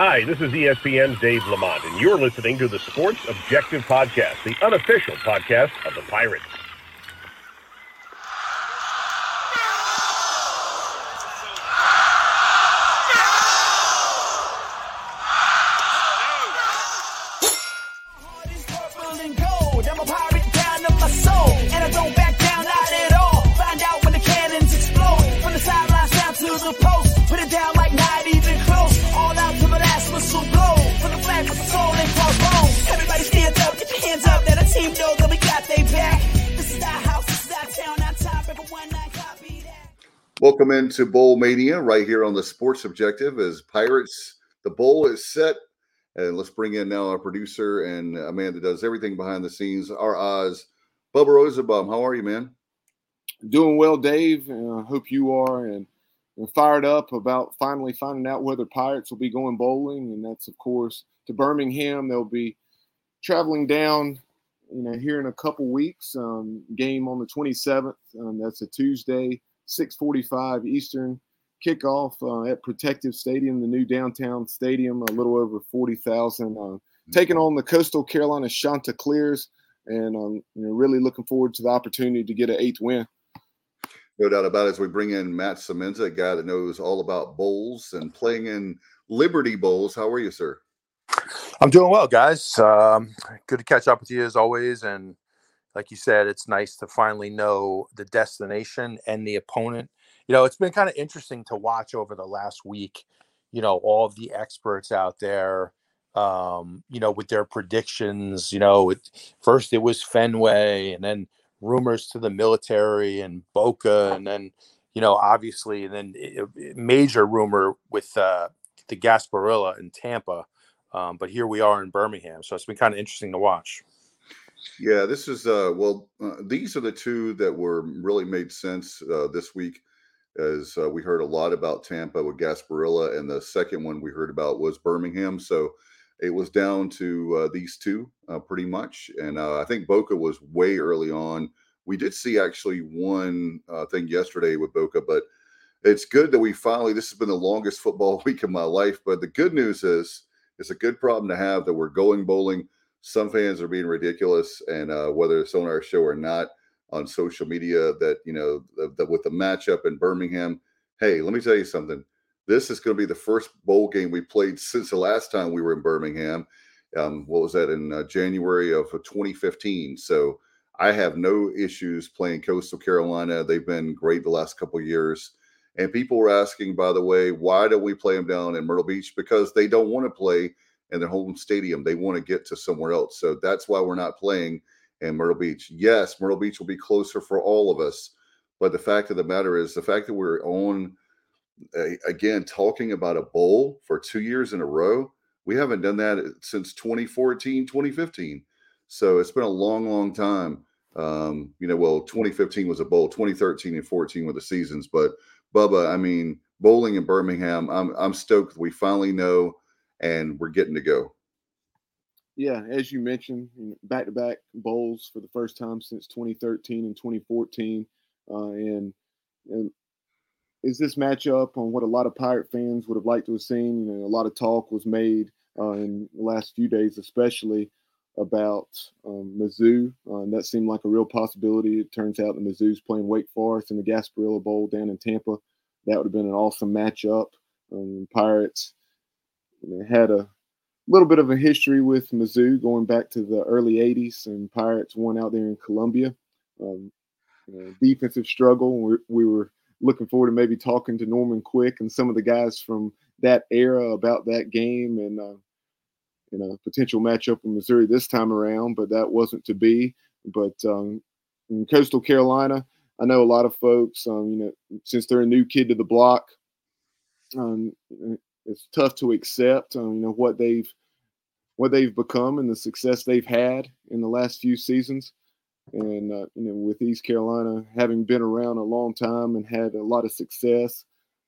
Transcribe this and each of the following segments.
Hi, this is ESPN's Dave Lamont, and you're listening to the Sports Objective Podcast, the unofficial podcast of the Pirates. Welcome into Bowl Mania right here on the Sports Objective as Pirates. The bowl is set, and let's bring in now our producer and a man that does everything behind the scenes, our Oz, Bubba Rozebub. How are you, man? Doing well, Dave. I hope you are, and fired up about finally finding out whether Pirates will be going bowling, and that's, of course, to Birmingham. They'll be traveling down, here in a couple weeks. Game on the 27th. That's a Tuesday. 6:45 Eastern kickoff at Protective Stadium, the new downtown stadium, a little over 40,000. Taking on the Coastal Carolina Chanticleers, and really looking forward to the opportunity to get an eighth win. No doubt about it. As we bring in Matt Semenza, a guy that knows all about bowls and playing in Liberty Bowls. How are you, sir? I'm doing well, guys. Good to catch up with you as always, and like you said, it's nice to finally know the destination and the opponent. It's been kind of interesting to watch over the last week, all of the experts out there, with their predictions. First it was Fenway, and then rumors to the military and Boca. And then, obviously, and then major rumor with the Gasparilla in Tampa. But here we are in Birmingham. So it's been kind of interesting to watch. Yeah, this is these are the two that were really made sense this week, as we heard a lot about Tampa with Gasparilla, and the second one we heard about was Birmingham. So it was down to these two pretty much, and I think Boca was way early on. We did see actually one thing yesterday with Boca, but it's good that we finally. This has been the longest football week of my life, but the good news is it's a good problem to have that we're going bowling. Some fans are being ridiculous, and whether it's on our show or not on social media, that, with the matchup in Birmingham, hey, let me tell you something. This is going to be the first bowl game we played since the last time we were in Birmingham. What was that, in January of 2015? So I have no issues playing Coastal Carolina. They've been great the last couple of years. And people were asking, by the way, why don't we play them down in Myrtle Beach? Because they don't want to play in their home stadium. They want to get to somewhere else. So that's why we're not playing in Myrtle Beach. Yes, Myrtle Beach will be closer for all of us. But the fact of the matter is the fact that we're on, again, talking about a bowl for 2 years in a row, we haven't done that since 2014, 2015. So it's been a long, long time. 2015 was a bowl, 2013 and 14 were the seasons. But, Bubba, bowling in Birmingham, I'm stoked we finally know. And we're getting to go. Yeah, as you mentioned, back-to-back bowls for the first time since 2013 and 2014. And is this matchup on what a lot of Pirate fans would have liked to have seen? A lot of talk was made in the last few days, especially about Mizzou. That seemed like a real possibility. It turns out that Mizzou's playing Wake Forest in the Gasparilla Bowl down in Tampa. That would have been an awesome matchup. Pirates had a little bit of a history with Mizzou going back to the early 80s, and Pirates won out there in Columbia. Defensive struggle. We were looking forward to maybe talking to Norman Quick and some of the guys from that era about that game and potential matchup in Missouri this time around, but that wasn't to be. But in Coastal Carolina, I know a lot of folks, since they're a new kid to the block, it's tough to accept, what they've become and the success they've had in the last few seasons. And, with East Carolina having been around a long time and had a lot of success,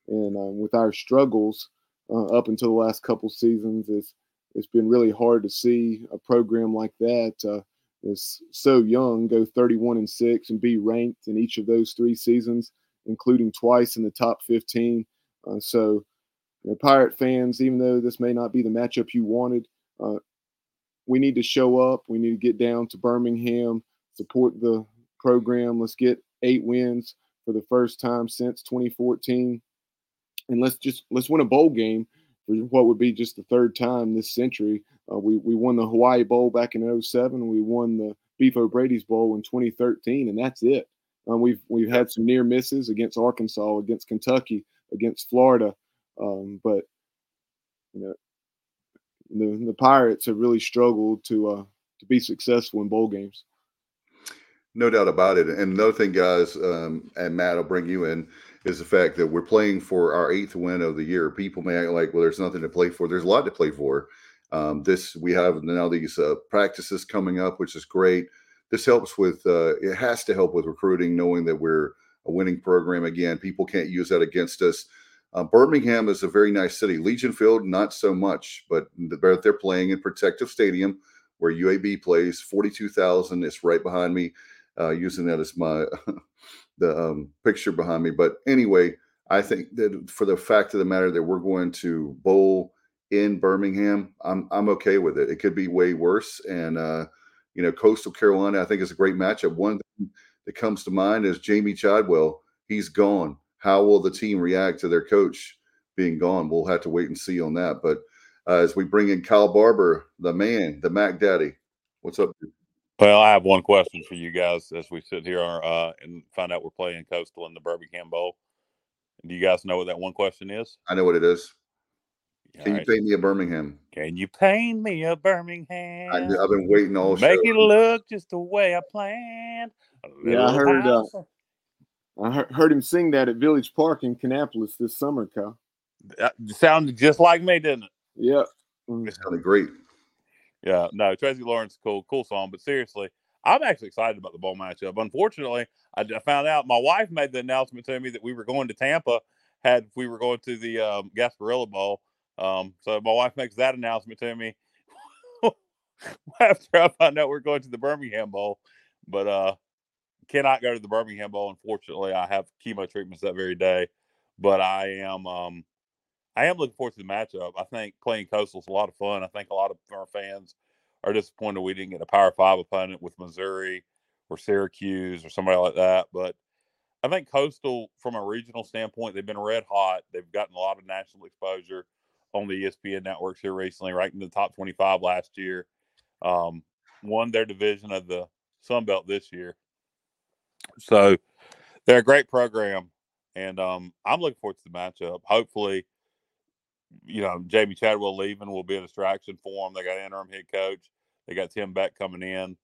and with our struggles up until the last couple seasons, it's been really hard to see a program like that that's so young go 31-6 and be ranked in each of those three seasons, including twice in the top 15. So Pirate fans, even though this may not be the matchup you wanted, we need to show up. We need to get down to Birmingham, support the program. Let's get 8 wins for the first time since 2014. And let's win a bowl game for what would be just the third time this century. We won the Hawaii Bowl back in 2007. We won the Beef O'Brady's Bowl in 2013, and that's it. We've had some near misses against Arkansas, against Kentucky, against Florida. But the Pirates have really struggled to be successful in bowl games. No doubt about it. And another thing, guys, and Matt, I'll bring you in, is the fact that we're playing for our 8th win of the year. People may act like, well, there's nothing to play for. There's a lot to play for. We have now these practices coming up, which is great. This helps with it has to help with recruiting, knowing that we're a winning program again. People can't use that against us. Birmingham is a very nice city. Legion Field, not so much, but they're playing in Protective Stadium where UAB plays. 42,000. It's right behind me. Using that as my picture behind me. But anyway, I think that for the fact of the matter that we're going to bowl in Birmingham, I'm okay with it. It could be way worse. And, Coastal Carolina, I think, is a great matchup. One thing that comes to mind is Jamie Chadwell. He's gone. How will the team react to their coach being gone? We'll have to wait and see on that. But as we bring in Kyle Barber, the man, the Mac Daddy, what's up, dude? Well, I have one question for you guys as we sit here and find out we're playing Coastal in the Birmingham Bowl. Do you guys know what that one question is? I know what it is. Can you pay me a Birmingham? Can you pay me a Birmingham? I've been waiting all show. Make it look just the way I planned. Yeah, I heard him sing that at Village Park in Kannapolis this summer, Kyle. That sounded just like me, didn't it? Yeah. It sounded great. Yeah, no, Tracy Lawrence, cool song. But seriously, I'm actually excited about the bowl matchup. Unfortunately, I found out my wife made the announcement to me that we were going to Tampa we were going to the Gasparilla Bowl. So my wife makes that announcement to me after I found out we're going to the Birmingham Bowl. But cannot go to the Birmingham Bowl. Unfortunately, I have chemo treatments that very day. But I am looking forward to the matchup. I think playing Coastal is a lot of fun. I think a lot of our fans are disappointed we didn't get a Power 5 opponent with Missouri or Syracuse or somebody like that. But I think Coastal, from a regional standpoint, they've been red hot. They've gotten a lot of national exposure on the ESPN networks here recently, right in the top 25 last year. Won their division of the Sun Belt this year. So they're a great program, and I'm looking forward to the matchup. Hopefully, Jamie Chadwell leaving will be a distraction for them. They got an interim head coach. They got Tim Beck coming in.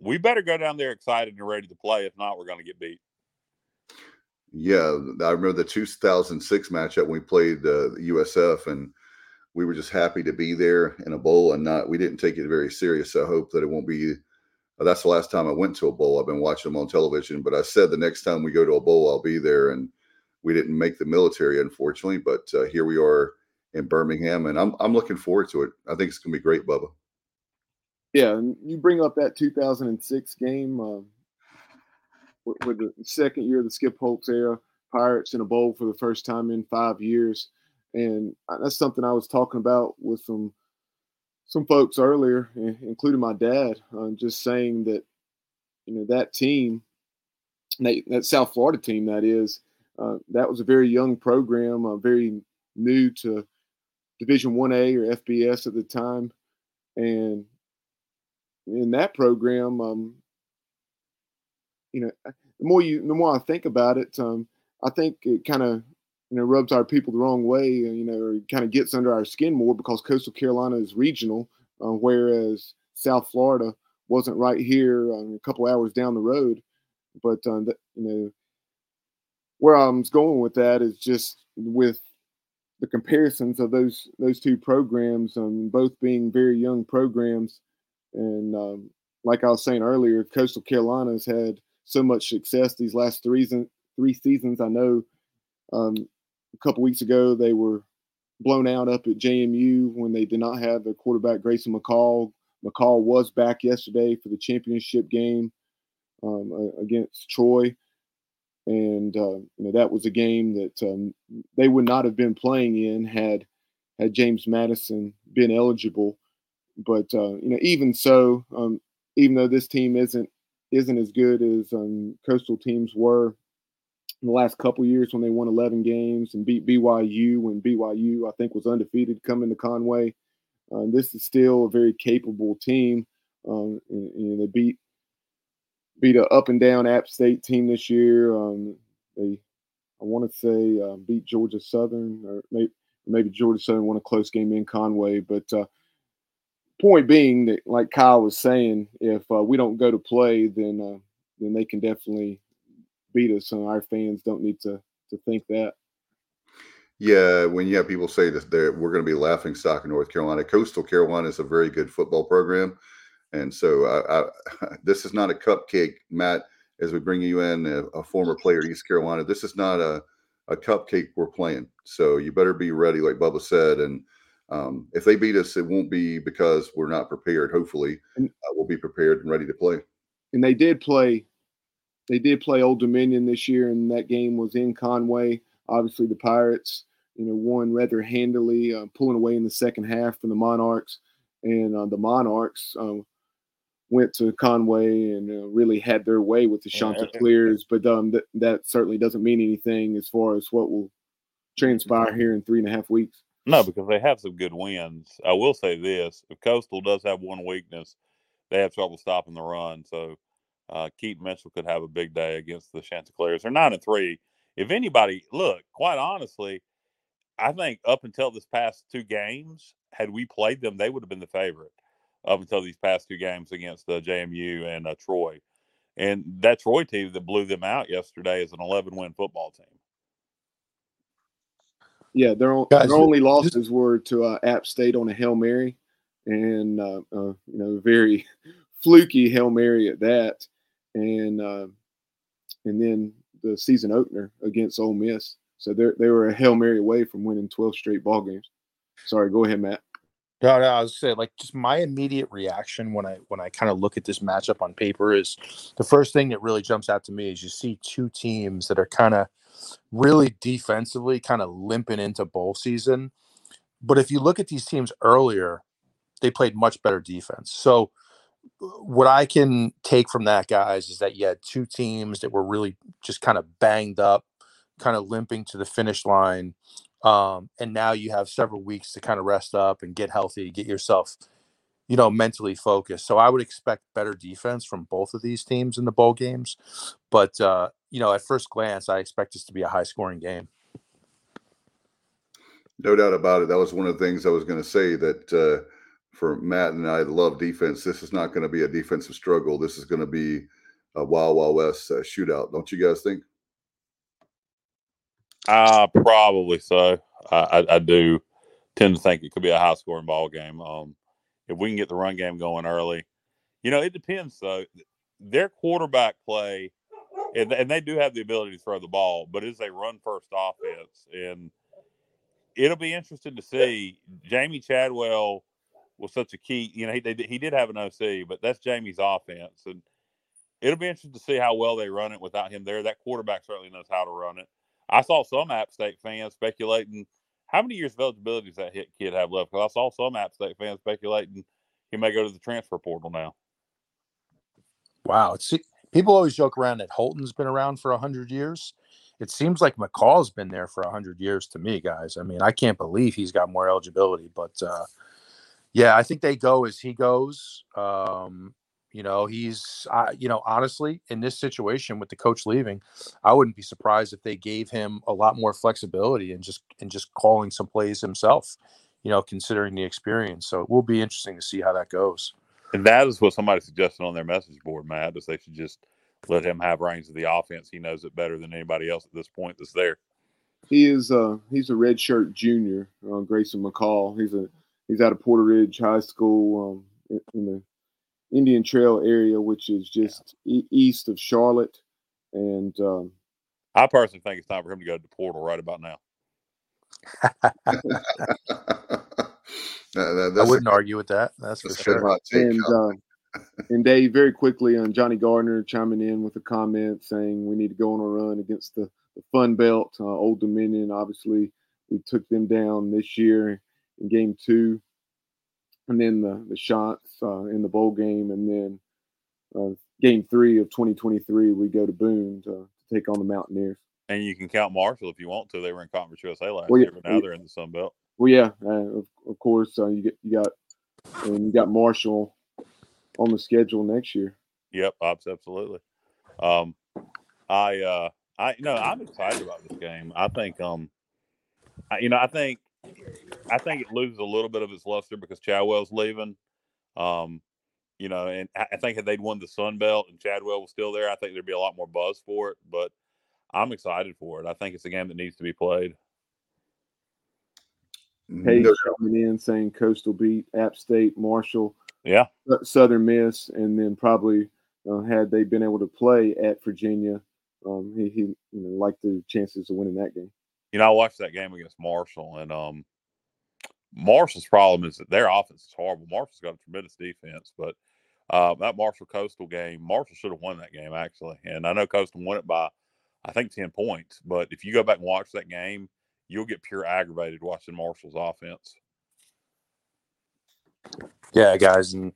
We better go down there excited and ready to play. If not, we're going to get beat. Yeah, I remember the 2006 matchup when we played the USF, and we were just happy to be there in a bowl, and we didn't take it very serious. So I hope that it won't be – that's the last time I went to a bowl. I've been watching them on television, but I said the next time we go to a bowl, I'll be there, and we didn't make the military, unfortunately, but here we are in Birmingham, and I'm looking forward to it. I think it's going to be great, Bubba. Yeah, and you bring up that 2006 game with the second year of the Skip Holtz era, Pirates in a bowl for the first time in 5 years, and that's something I was talking about with some folks earlier, including my dad, just saying that that team, that South Florida team, that is. That was a very young program, very new to Division 1A or FBS at the time. And in that program, the more I think about it, I think it kind of, rubs our people the wrong way, or kind of gets under our skin more because Coastal Carolina is regional, whereas South Florida wasn't right here a couple hours down the road. But, where I'm going with that is just with the comparisons of those two programs, both being very young programs. And like I was saying earlier, Coastal Carolina's had so much success these last three seasons. I know a couple weeks ago they were blown out up at JMU when they did not have their quarterback, Grayson McCall. McCall was back yesterday for the championship game against Troy. And that was a game that they would not have been playing in had James Madison been eligible. But even so, even though this team isn't as good as coastal teams were in the last couple of years when they won 11 games and beat BYU when BYU, I think, was undefeated coming to Conway, this is still a very capable team. And they beat an up and down App State team this year. They beat Georgia Southern, or maybe Georgia Southern won a close game in Conway. But point being that, like Kyle was saying, if we don't go to play, then they can definitely beat us, and our fans don't need to think that. Yeah, when you have people say that we're going to be laughingstock in North Carolina, Coastal Carolina is a very good football program. And so this is not a cupcake, Matt, as we bring you in, a former player at East Carolina. This is not a cupcake we're playing. So you better be ready, like Bubba said. And if they beat us, it won't be because we're not prepared. Hopefully, we'll be prepared and ready to play. And they did play. They did play Old Dominion this year, and that game was in Conway. Obviously, the Pirates, won rather handily, pulling away in the second half from the Monarchs. And the Monarchs went to Conway and really had their way with the Chanticleers, but that certainly doesn't mean anything as far as what will transpire here in 3.5 weeks. No, because they have some good wins. I will say this. If Coastal does have one weakness, they have trouble stopping the run. So Keith Mitchell could have a big day against the Chanticleers. They're 9-3. If anybody, look, quite honestly, I think up until this past two games, had we played them, they would have been the favorite. Up until these past two games against JMU and Troy. And that Troy team that blew them out yesterday is an 11-win football team. Yeah, their only losses were to App State on a Hail Mary, and very fluky Hail Mary at that, and then the season opener against Ole Miss. So they were a Hail Mary away from winning 12 straight ball games. Sorry, go ahead, Matt. No, I was saying, just my immediate reaction when I kind of look at this matchup on paper is the first thing that really jumps out to me is you see two teams that are kind of really defensively kind of limping into bowl season. But if you look at these teams earlier, they played much better defense. So what I can take from that, guys, is that you had two teams that were really just kind of banged up, kind of limping to the finish line. And now you have several weeks to kind of rest up and get healthy, get yourself, mentally focused. So I would expect better defense from both of these teams in the bowl games. But, at first glance, I expect this to be a high-scoring game. No doubt about it. That was one of the things I was going to say, that for Matt and I love defense. This is not going to be a defensive struggle. This is going to be a Wild Wild West shootout. Don't you guys think? Probably so. I do tend to think it could be a high-scoring ball game. If we can get the run game going early. It depends, though. Their quarterback play, and they do have the ability to throw the ball, but it's a run-first offense. And it'll be interesting to see. Jamie Chadwell was such a key. He did have an OC, but that's Jamie's offense. And it'll be interesting to see how well they run it without him there. That quarterback certainly knows how to run it. I saw some App State fans speculating how many years of eligibility does that kid have left? Because I saw some App State fans speculating he may go to the transfer portal now. Wow. People always joke around that Holton's been around for 100 years. It seems like McCall's been there for 100 years to me, guys. I mean, I can't believe he's got more eligibility. But, I think they go as he goes. Honestly, in this situation with the coach leaving, I wouldn't be surprised if they gave him a lot more flexibility and just calling some plays himself, considering the experience. So it will be interesting to see how that goes. And that is what somebody suggested on their message board, Matt, is they should just let him have reins of the offense. He knows it better than anybody else at this point that's there. He is he's a redshirt junior, Grayson McCall. He's out of Porterage High School in the Indian Trail area, which is just east of Charlotte. And I personally think it's time for him to go to the portal right about now. I wouldn't argue with that. That's for sure. And And Dave, very quickly, on Johnny Gardner chiming in with a comment saying we need to go on a run against the Fun Belt, Old Dominion. Obviously, we took them down this year in game two, and then the shots in the bowl game, and then game three of 2023, we go to Boone to take on the Mountaineers. And you can count Marshall if you want to. They were in Conference USA last year, but now they're in the Sun Belt. Well, yeah, of course. You got Marshall on the schedule next year. Yep, absolutely. I'm excited about this game. I think, I think it loses a little bit of its luster because Chadwell's leaving. And I think if they'd won the Sun Belt and Chadwell was still there, I think there'd be a lot more buzz for it. But I'm excited for it. I think it's a game that needs to be played. Page coming in saying Coastal beat App State, Marshall, yeah, Southern Miss, and then probably had they been able to play at Virginia, he liked the chances of winning that game. I watched that game against Marshall, and Marshall's problem is that their offense is horrible. Marshall's got a tremendous defense, but that Marshall-Coastal game, Marshall should have won that game, actually. And I know Coastal won it by, I think, 10 points. But if you go back and watch that game, you'll get pure aggravated watching Marshall's offense. Yeah, guys. And,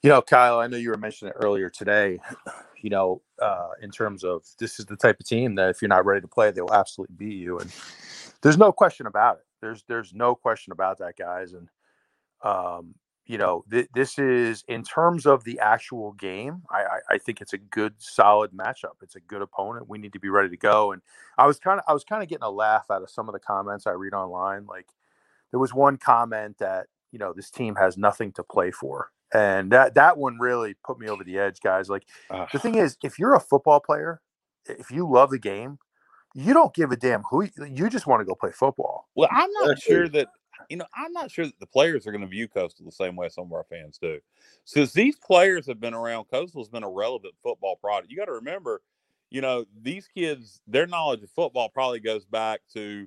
Kyle, I know you were mentioning it earlier today, in terms of this is the type of team that if you're not ready to play, they'll absolutely beat you. And there's no question about it. There's no question about that, guys. And, this is, in terms of the actual game, I think it's a good, solid matchup. It's a good opponent. We need to be ready to go. And I was kind of getting a laugh out of some of the comments I read online. Like, there was one comment that, this team has nothing to play for. And that one really put me over the edge, guys. Like, the thing is, if you're a football player, if you love the game, you don't give a damn who you just want to go play football. Well, I'm not sure that. I'm not sure that the players are going to view Coastal the same way some of our fans do. Since these players have been around, Coastal has been a relevant football product. You got to remember, these kids, their knowledge of football probably goes back to,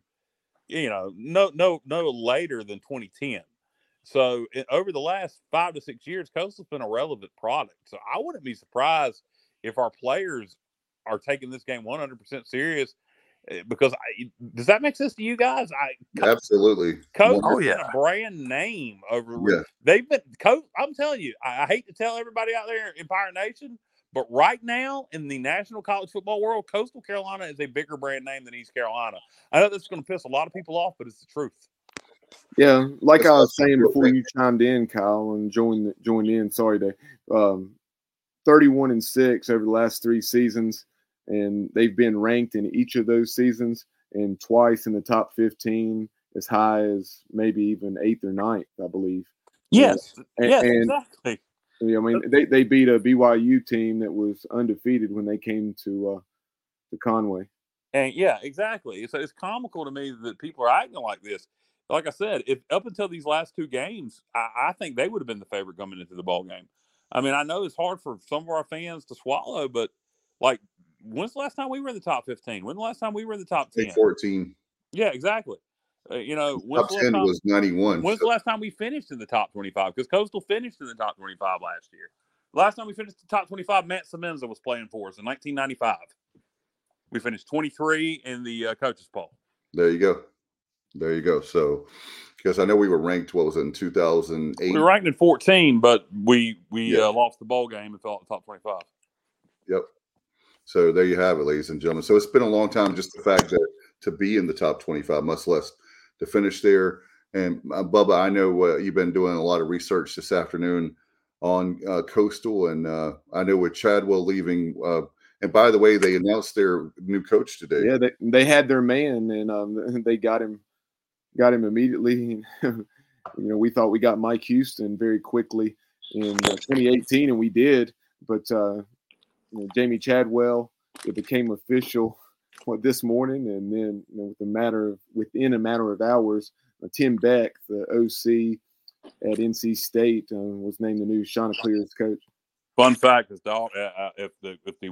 no later than 2010. So over the last 5 to 6 years, Coastal's been a relevant product. So I wouldn't be surprised if our players are taking this game 100% serious. Because does that make sense to you guys? Absolutely. Coach is a brand name over. Yeah. They've been coach. I'm telling you, I hate to tell everybody out there in Pirate Nation, but right now in the national college football world, Coastal Carolina is a bigger brand name than East Carolina. I know that's going to piss a lot of people off, but it's the truth. Yeah, like I was saying before you chimed in, Kyle, and joined in. Sorry, Dave. 31-6 over the last 3 seasons. And they've been ranked in each of those seasons and twice in the top 15, as high as maybe even 8th or 9th, I believe. Yes. And exactly. They beat a BYU team that was undefeated when they came to Conway. And yeah, exactly. So it's comical to me that people are acting like this. Like I said, if up until these last 2 games, I think they would have been the favorite coming into the ball game. I mean, I know it's hard for some of our fans to swallow, but like, when's the last time we were in the top 15? When's the last time we were in the top 10? 14. Yeah, exactly. Top 10 was 91. When's the last time we finished in the top 25? Because Coastal finished in the top 25 last year. The last time we finished the top 25, Matt Semenza was playing for us in 1995. We finished 23 in the coaches poll. There you go. So, because I know we were ranked, what was it, in 2008? We were ranked in 14, but we lost the bowl game and fell out the top 25. Yep. So there you have it, ladies and gentlemen. So it's been a long time, just the fact that to be in the top 25, much less to finish there. And, Bubba, I know you've been doing a lot of research this afternoon on Coastal. And I know with Chadwell leaving and, by the way, they announced their new coach today. Yeah, they had their man, and they got him immediately. We thought we got Mike Houston very quickly in 2018, and we did. But Jamie Chadwell, it became official this morning, and then within a matter of hours, Tim Beck, the OC at NC State, was named the new Chanticleers coach. Fun fact: his daughter,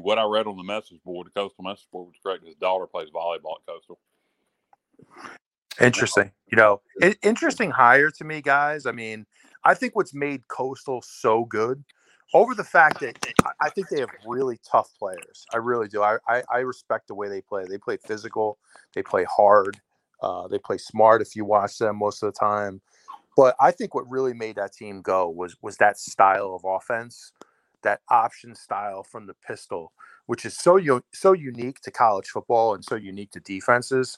what I read on the message board, the Coastal message board was correct. His daughter plays volleyball at Coastal. Interesting, interesting hire to me, guys. I mean, I think what's made Coastal so good over the fact that I think they have really tough players. I really do. I respect the way they play. They play physical. They play hard. They play smart if you watch them most of the time. But I think what really made that team go was that style of offense, that option style from the pistol, which is so unique to college football and so unique to defenses.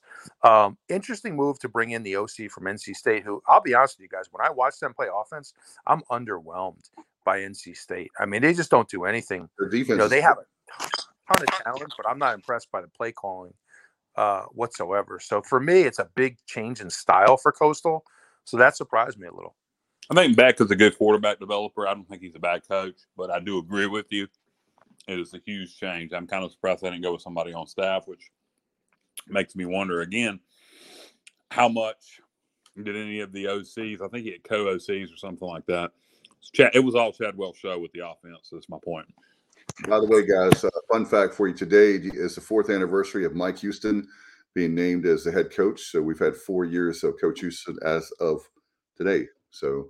Interesting move to bring in the OC from NC State, who, I'll be honest with you guys, when I watch them play offense, I'm underwhelmed by NC State. I mean, they just don't do anything. Their defense, they have a ton of talent, but I'm not impressed by the play calling whatsoever. So for me, it's a big change in style for Coastal. So that surprised me a little. I think Beck is a good quarterback developer. I don't think he's a bad coach, but I do agree with you. It is a huge change. I'm kind of surprised I didn't go with somebody on staff, which makes me wonder again, how much did any of the OCs, I think he had co-OCs or something like that. It was all Chadwell's show with the offense. That's my point. By the way, guys, fun fact for you today is the 4th anniversary of Mike Houston being named as the head coach. So we've had 4 years of Coach Houston as of today. So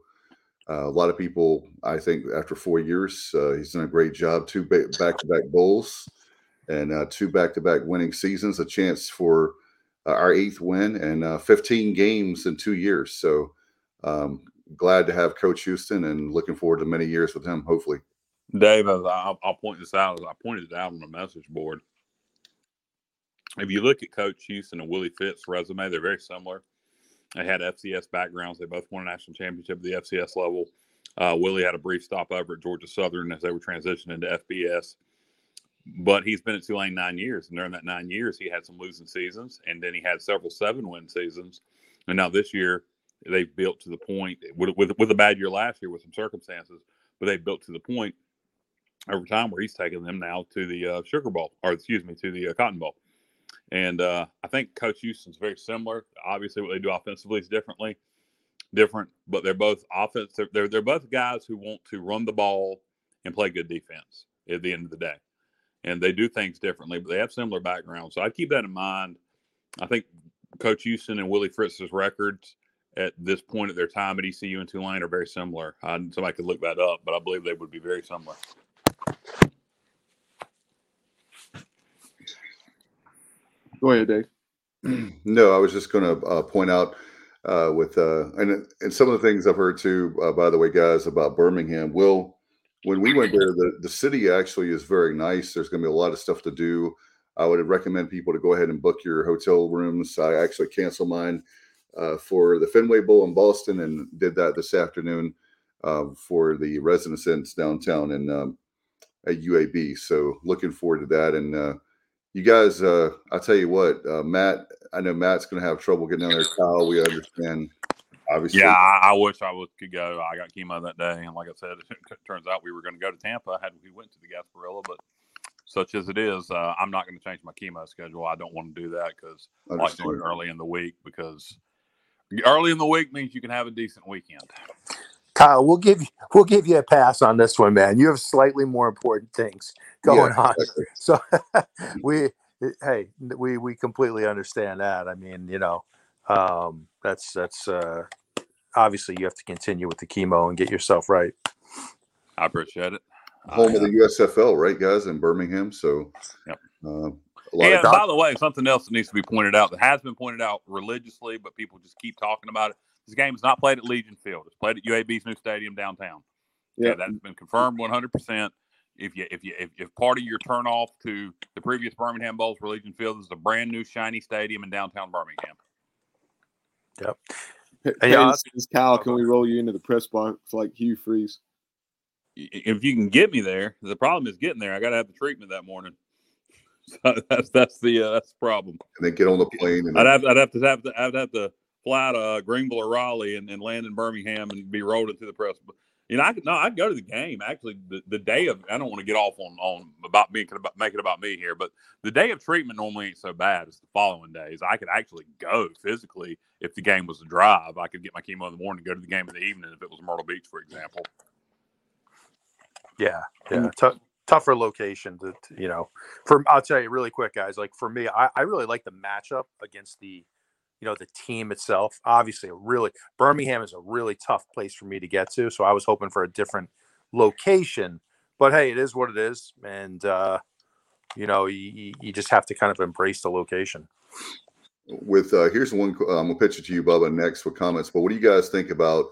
a lot of people, I think, after 4 years, he's done a great job. 2 back-to-back bowls and 2 back-to-back winning seasons, a chance for our 8th win, and 15 games in 2 years. So glad to have Coach Houston and looking forward to many years with him, hopefully. Dave, I'll point this out. I pointed it out on the message board. If you look at Coach Houston and Willie Fitt's resume, they're very similar. They had FCS backgrounds. They both won a national championship at the FCS level. Willie had a brief stop over at Georgia Southern as they were transitioning to FBS. But he's been at Tulane 9 years, and during that 9 years, he had some losing seasons, and then he had several 7-win seasons. And now this year, they've built to the point, with a bad year last year with some circumstances, but they've built to the point over time where he's taking them now to the Sugar Bowl, or excuse me, to the Cotton Bowl. And I think Coach Houston's very similar. Obviously, what they do offensively is different, but they're both offensive. They're both guys who want to run the ball and play good defense at the end of the day. And they do things differently, but they have similar backgrounds. So I keep that in mind. I think Coach Houston and Willie Fritz's records at this point at their time at ECU and Tulane are very similar. Somebody could look that up, but I believe they would be very similar. Go ahead, Dave. No, I was just going to point out and some of the things I've heard too, by the way, guys, about Birmingham. Will, when we went there, the city actually is very nice. There's going to be a lot of stuff to do. I would recommend people to go ahead and book your hotel rooms. I actually canceled mine for the Fenway Bowl in Boston and did that this afternoon for the residents downtown and at UAB. So looking forward to that. And, you guys, I'll tell you what, Matt, I know Matt's going to have trouble getting down there. Kyle, we understand, obviously. Yeah, I wish could go. I got chemo that day, and like I said, it turns out we were going to go to Tampa. We went to the Gasparilla, but such as it is, I'm not going to change my chemo schedule. I don't want to do that because I like doing it early in the week, because early in the week means you can have a decent weekend. Kyle, we'll give you a pass on this one, man. You have slightly more important things going on. So we completely understand that. I mean, that's obviously you have to continue with the chemo and get yourself right. I appreciate it. Home of the USFL, right, guys, in Birmingham. So yep. By the way, something else that needs to be pointed out that has been pointed out religiously, but people just keep talking about it. This game is not played at Legion Field. It's played at UAB's new stadium downtown. Yeah, that's been confirmed 100%. If part of your turnoff to the previous Birmingham Bowls for Legion Field is a brand new shiny stadium in downtown Birmingham. Yep. Hey, Kyle, can we roll you into the press box like Hugh Freeze? If you can get me there. The problem is getting there. I got to have the treatment that morning. So that's the problem. And then get on the plane. And I'd have to fly to Greenville or Raleigh and land in Birmingham and be rolled into the press. I'd go to the game. Actually, the day of, I don't want to get off on about being making about me here, but the day of treatment normally ain't so bad as the following days. I could actually go physically if the game was a drive. I could get my chemo in the morning and go to the game in the evening if it was Myrtle Beach, for example. Yeah. Tougher location I'll tell you really quick, guys. Like for me, I really like the matchup against the you know, the team itself. Obviously, Birmingham is a really tough place for me to get to, so I was hoping for a different location. But, hey, it is what it is, and, you know, you just have to kind of embrace the location. With here's one I'm going to pitch it to you, Bubba, next with comments. But what do you guys think about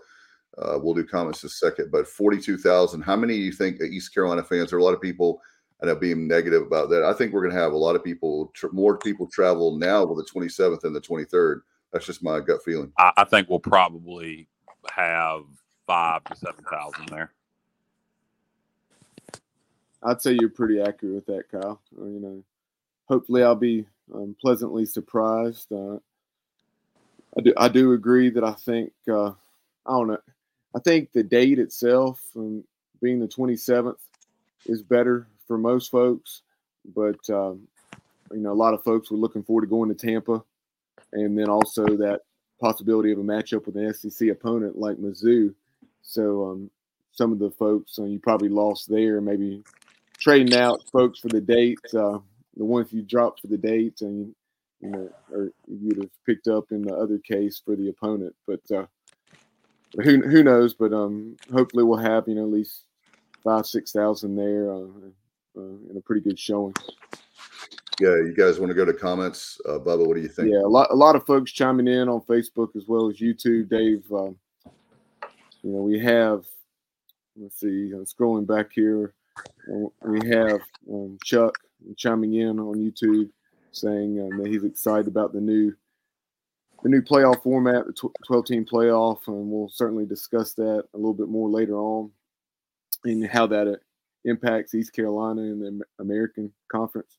we'll do comments in a second, but 42,000, how many do you think East Carolina fans, there are a lot of people end up being negative about that. I think we're going to have a lot of people, more people travel now with the 27th and the 23rd. That's just my gut feeling. I think we'll probably have 5,000 to 7,000 there. I'd say you're pretty accurate with that, Kyle. You know, hopefully I'll be pleasantly surprised. I do agree that I think, I don't know. I think the date itself, being the 27th, is better for most folks. But, you know, a lot of folks were looking forward to going to Tampa. And then also that possibility of a matchup with an SEC opponent like Mizzou. So some of the folks you probably lost there, maybe trading out folks for the date, the ones you dropped for the date, and, you know, or you'd have picked up in the other case for the opponent. But, who knows? But hopefully we'll have, you know, at least 5,000 to 6,000 there in a pretty good showing. Yeah, you guys want to go to comments, Bubba? What do you think? Yeah, a lot of folks chiming in on Facebook as well as YouTube. Dave, you know, we have. Let's see. I'm scrolling back here. We have Chuck chiming in on YouTube, saying that he's excited about the new playoff format, the 12-team playoff, and we'll certainly discuss that a little bit more later on and how that impacts East Carolina and the American Conference.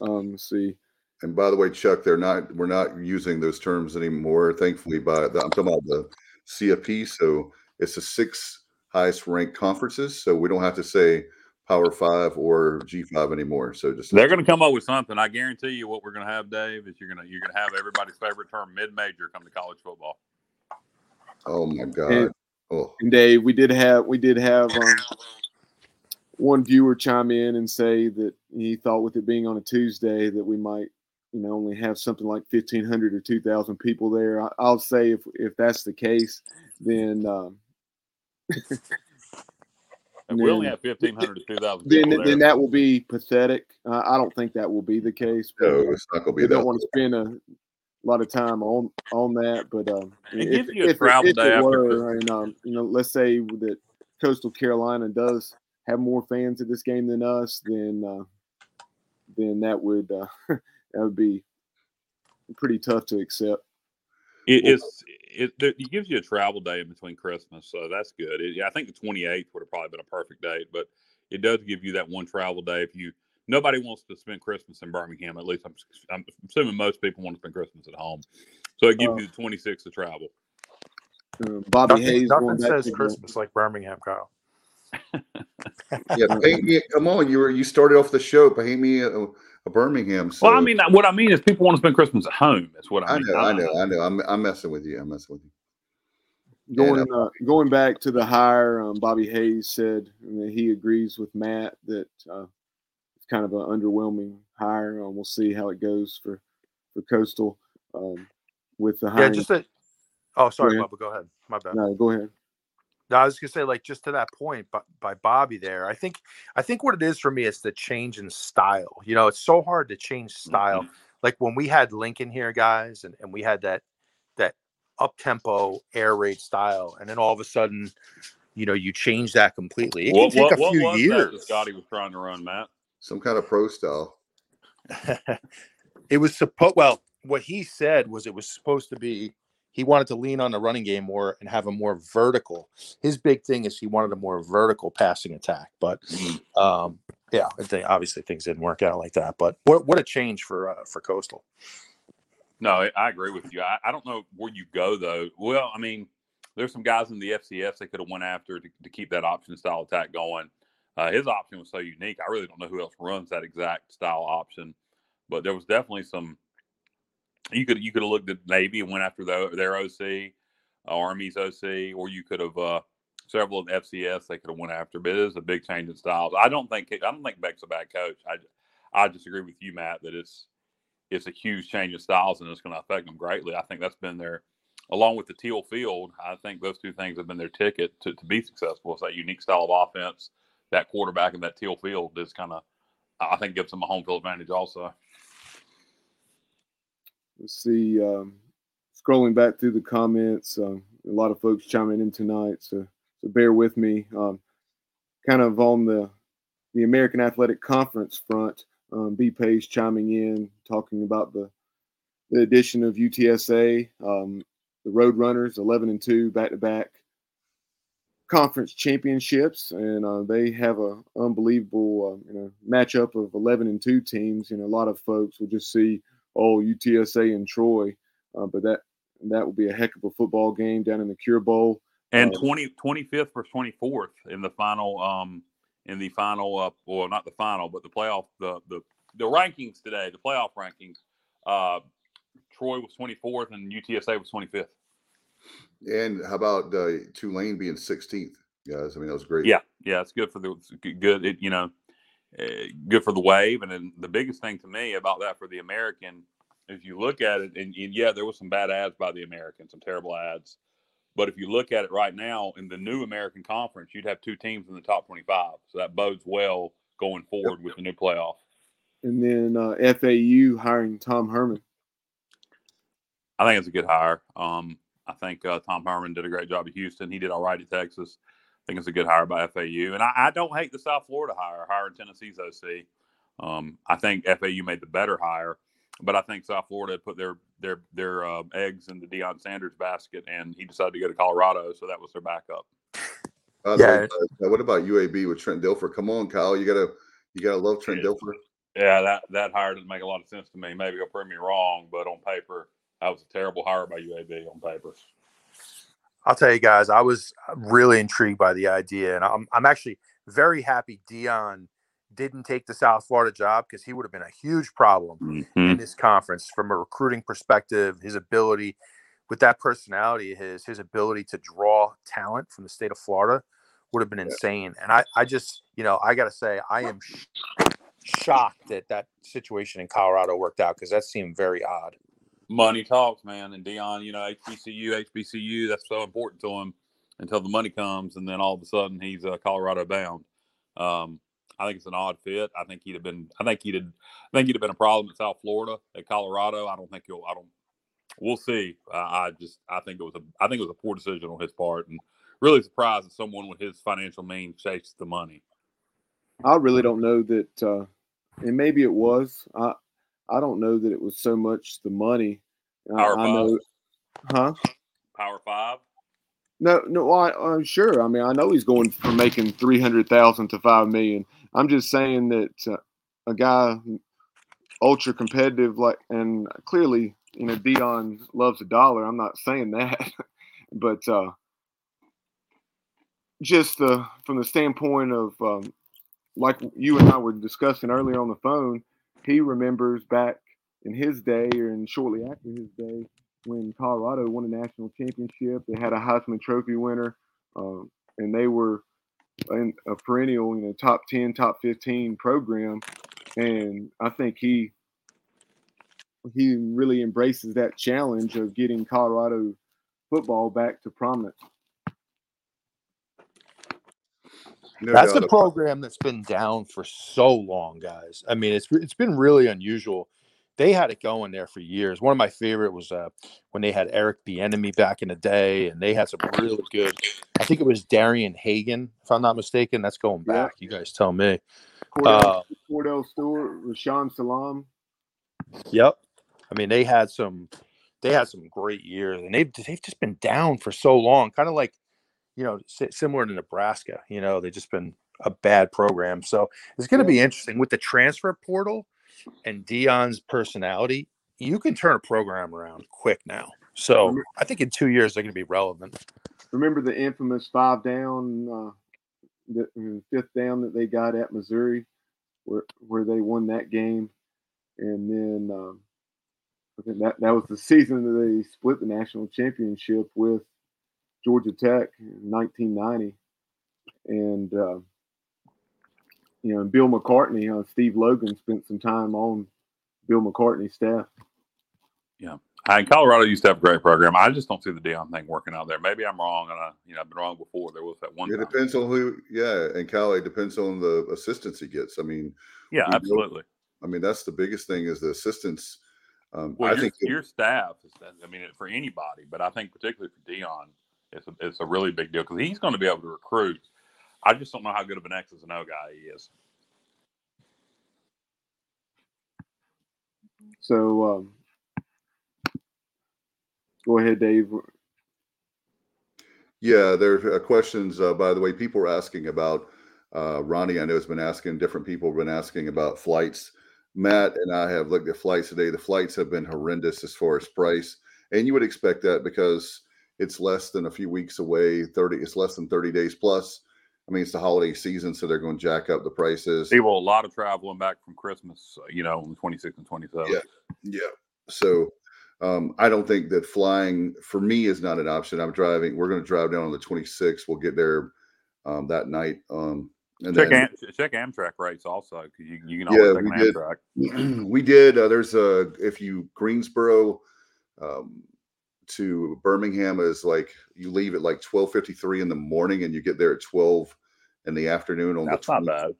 Let's see. And by the way, Chuck, we're not using those terms anymore, thankfully. I'm talking about the CFP, so it's the 6 highest-ranked conferences, so we don't have to say Power 5 or G5 anymore. So just they're going to come up with something. I guarantee you what we're going to have, Dave, is you're going to have everybody's favorite term, mid-major, come to college football. Oh my God! And Dave, we did have one viewer chime in and say that he thought with it being on a Tuesday that we might, you know, only have something like 1,500 or 2,000 people there. I'll say if that's the case, then. And we only have 1,500 to 2,000 people there. Then that will be pathetic. I don't think that will be the case. No, it's not going to be that. I don't want to spend a lot of time on that. But you know, let's say that Coastal Carolina does have more fans at this game than us, then that would be pretty tough to accept. It gives you a travel day in between Christmas, so that's good. I think the 28th would have probably been a perfect date, but it does give you that one travel day. Nobody wants to spend Christmas in Birmingham, at least I'm assuming most people want to spend Christmas at home. So it gives you the 26th to travel. Bobby Hayes. Nothing says Christmas like Birmingham, Kyle. Yeah, paint me. Come on, you started off the show. Paint me a Birmingham. So. Well, I mean, what I mean is people want to spend Christmas at home. That's what I mean. I know. I'm messing with you. Going back to the hire, Bobby Hayes said that he agrees with Matt that it's kind of an underwhelming hire. We'll see how it goes for Coastal with the hire. Yeah, oh, sorry, Bubba. Go ahead. My bad. No, go ahead. No, I was gonna say, like, just to that point, but by Bobby there, I think what it is for me is the change in style. You know, it's so hard to change style. Mm-hmm. Like when we had Lincoln here, guys, and we had that up tempo air raid style, and then all of a sudden, you know, you change that completely. It can take a few years. That Scotty was trying to run, Matt? Some kind of pro style. It was supposed. Well, what he said was it was supposed to be. He wanted to lean on the running game more and have a more vertical. His big thing is he wanted a more vertical passing attack. But, yeah, obviously things didn't work out like that. But what a change for Coastal. No, I agree with you. I don't know where you go, though. Well, I mean, there's some guys in the FCS they could have went after to keep that option-style attack going. His option was so unique. I really don't know who else runs that exact style option. But there was definitely some – You could have looked at Navy and went after their OC, Army's OC, or you could have several of the FCS they could have went after. But it is a big change in styles. I don't think Beck's a bad coach. I disagree with you, Matt, that it's it's a huge change in styles, and it's going to affect them greatly. I think that's been their, along with the teal field, I think those two things have been their ticket to be successful. It's that unique style of offense, that quarterback, and that teal field is kind of, I think, gives them a home field advantage also. Let's see. Scrolling back through the comments, a lot of folks chiming in tonight, so bear with me. Kind of on the American Athletic Conference front, B. Page chiming in, talking about the addition of UTSA, the Roadrunners, 11-2, back-to-back conference championships, and they have a unbelievable matchup of 11-2 teams. A lot of folks will just see, oh, UTSA and Troy, but that will be a heck of a football game down in the Cure Bowl. And 25th versus 24th in the final, but the playoff, the rankings today, the playoff rankings. Troy was 24th and UTSA was 25th. And how about Tulane being 16th, guys? I mean, that was great. Yeah, it's good for good for the wave. And then the biggest thing to me about that for the American, if you look at it, and there was some bad ads by the American, some terrible ads. But if you look at it right now in the new American Conference, you'd have two teams in the top 25. So that bodes well going forward with the new playoff. And then FAU hiring Tom Herman. I think it's a good hire. I think Tom Herman did a great job at Houston. He did all right at Texas. I think it's a good hire by FAU. And I don't hate the South Florida hiring Tennessee's OC. I think FAU made the better hire. But I think South Florida put their eggs in the Deion Sanders basket, and he decided to go to Colorado, so that was their backup. What about UAB with Trent Dilfer? Come on, Kyle, you gotta love Trent Dilfer. Yeah, that hire didn't make a lot of sense to me. Maybe you'll prove me wrong, but on paper, that was a terrible hire by UAB on paper. I'll tell you guys, I was really intrigued by the idea, and I'm actually very happy Deion didn't take the South Florida job, because he would have been a huge problem in this conference from a recruiting perspective. His ability, with that personality of his ability to draw talent from the state of Florida would have been insane. And I just, I got to say, I am shocked that that situation in Colorado worked out, because that seemed very odd. Money talks, man. And Deion, HBCU, that's so important to him until the money comes. And then all of a sudden he's Colorado bound. I think it's an odd fit. I think he'd have been a problem at South Florida, at Colorado. We'll see. I think it was a poor decision on his part, and really surprised that someone with his financial means chased the money. I really don't know that, and maybe it was. I don't know that it was so much the money. Power Five. No, I'm sure. I mean, I know he's going from making $300,000 to $5 million. I'm just saying that a guy ultra competitive, and clearly, Deion loves a dollar. I'm not saying that, but just from the standpoint of like you and I were discussing earlier on the phone, he remembers back in his day, and shortly after his day, when Colorado won a national championship. They had a Heisman Trophy winner, and they were in a perennial, top 10, top 15 program. And I think he really embraces that challenge of getting Colorado football back to prominence. That's a program that's been down for so long, guys. I mean, it's been really unusual. They had it going there for years. One of my favorite was when they had Eric Bieniemy back in the day, and they had some really good. I think it was Darian Hagan, if I'm not mistaken. That's going back. Yeah. You guys tell me. Cordell Stewart, Rashaan Salam. Yep. I mean, they had some great years, and they've just been down for so long. Kind of like, similar to Nebraska. They've just been a bad program. So it's going to be interesting with the transfer portal. And Deion's personality, you can turn a program around quick now. So I think in 2 years, they're going to be relevant. Remember the infamous fifth down that they got at Missouri where they won that game. And then I think that was the season that they split the national championship with Georgia Tech in 1990. And Bill McCartney, Steve Logan spent some time on Bill McCartney's staff. Yeah. And Colorado used to have a great program. I just don't see the Deion thing working out there. Maybe I'm wrong, and I've been wrong before. There was that one. It depends on who, and Cal, it depends on the assistance he gets. I mean, yeah, absolutely. I mean, that's the biggest thing is the assistance. Well, I think your staff is, I mean, for anybody, but I think particularly for Deion, it's a really big deal because he's going to be able to recruit. I just don't know how good of an X's and O guy he is. So, go ahead, Dave. Yeah, there are questions, by the way, people are asking about, Ronnie, I know has been asking, different people have been asking about flights. Matt and I have looked at flights today. The flights have been horrendous as far as price. And you would expect that because it's less than a few weeks away, it's less than 30 days plus. I mean, it's the holiday season, so they're going to jack up the prices. People, a lot of traveling back from Christmas, on the 26th and 27th. Yeah. So, I don't think that flying for me is not an option. We're going to drive down on the 26th. We'll get there that night. And check Amtrak rates also. You can always check Amtrak. We did. Greensboro to Birmingham is like you leave at like 12:53 in the morning and you get there at 12 in the afternoon. That's not bad.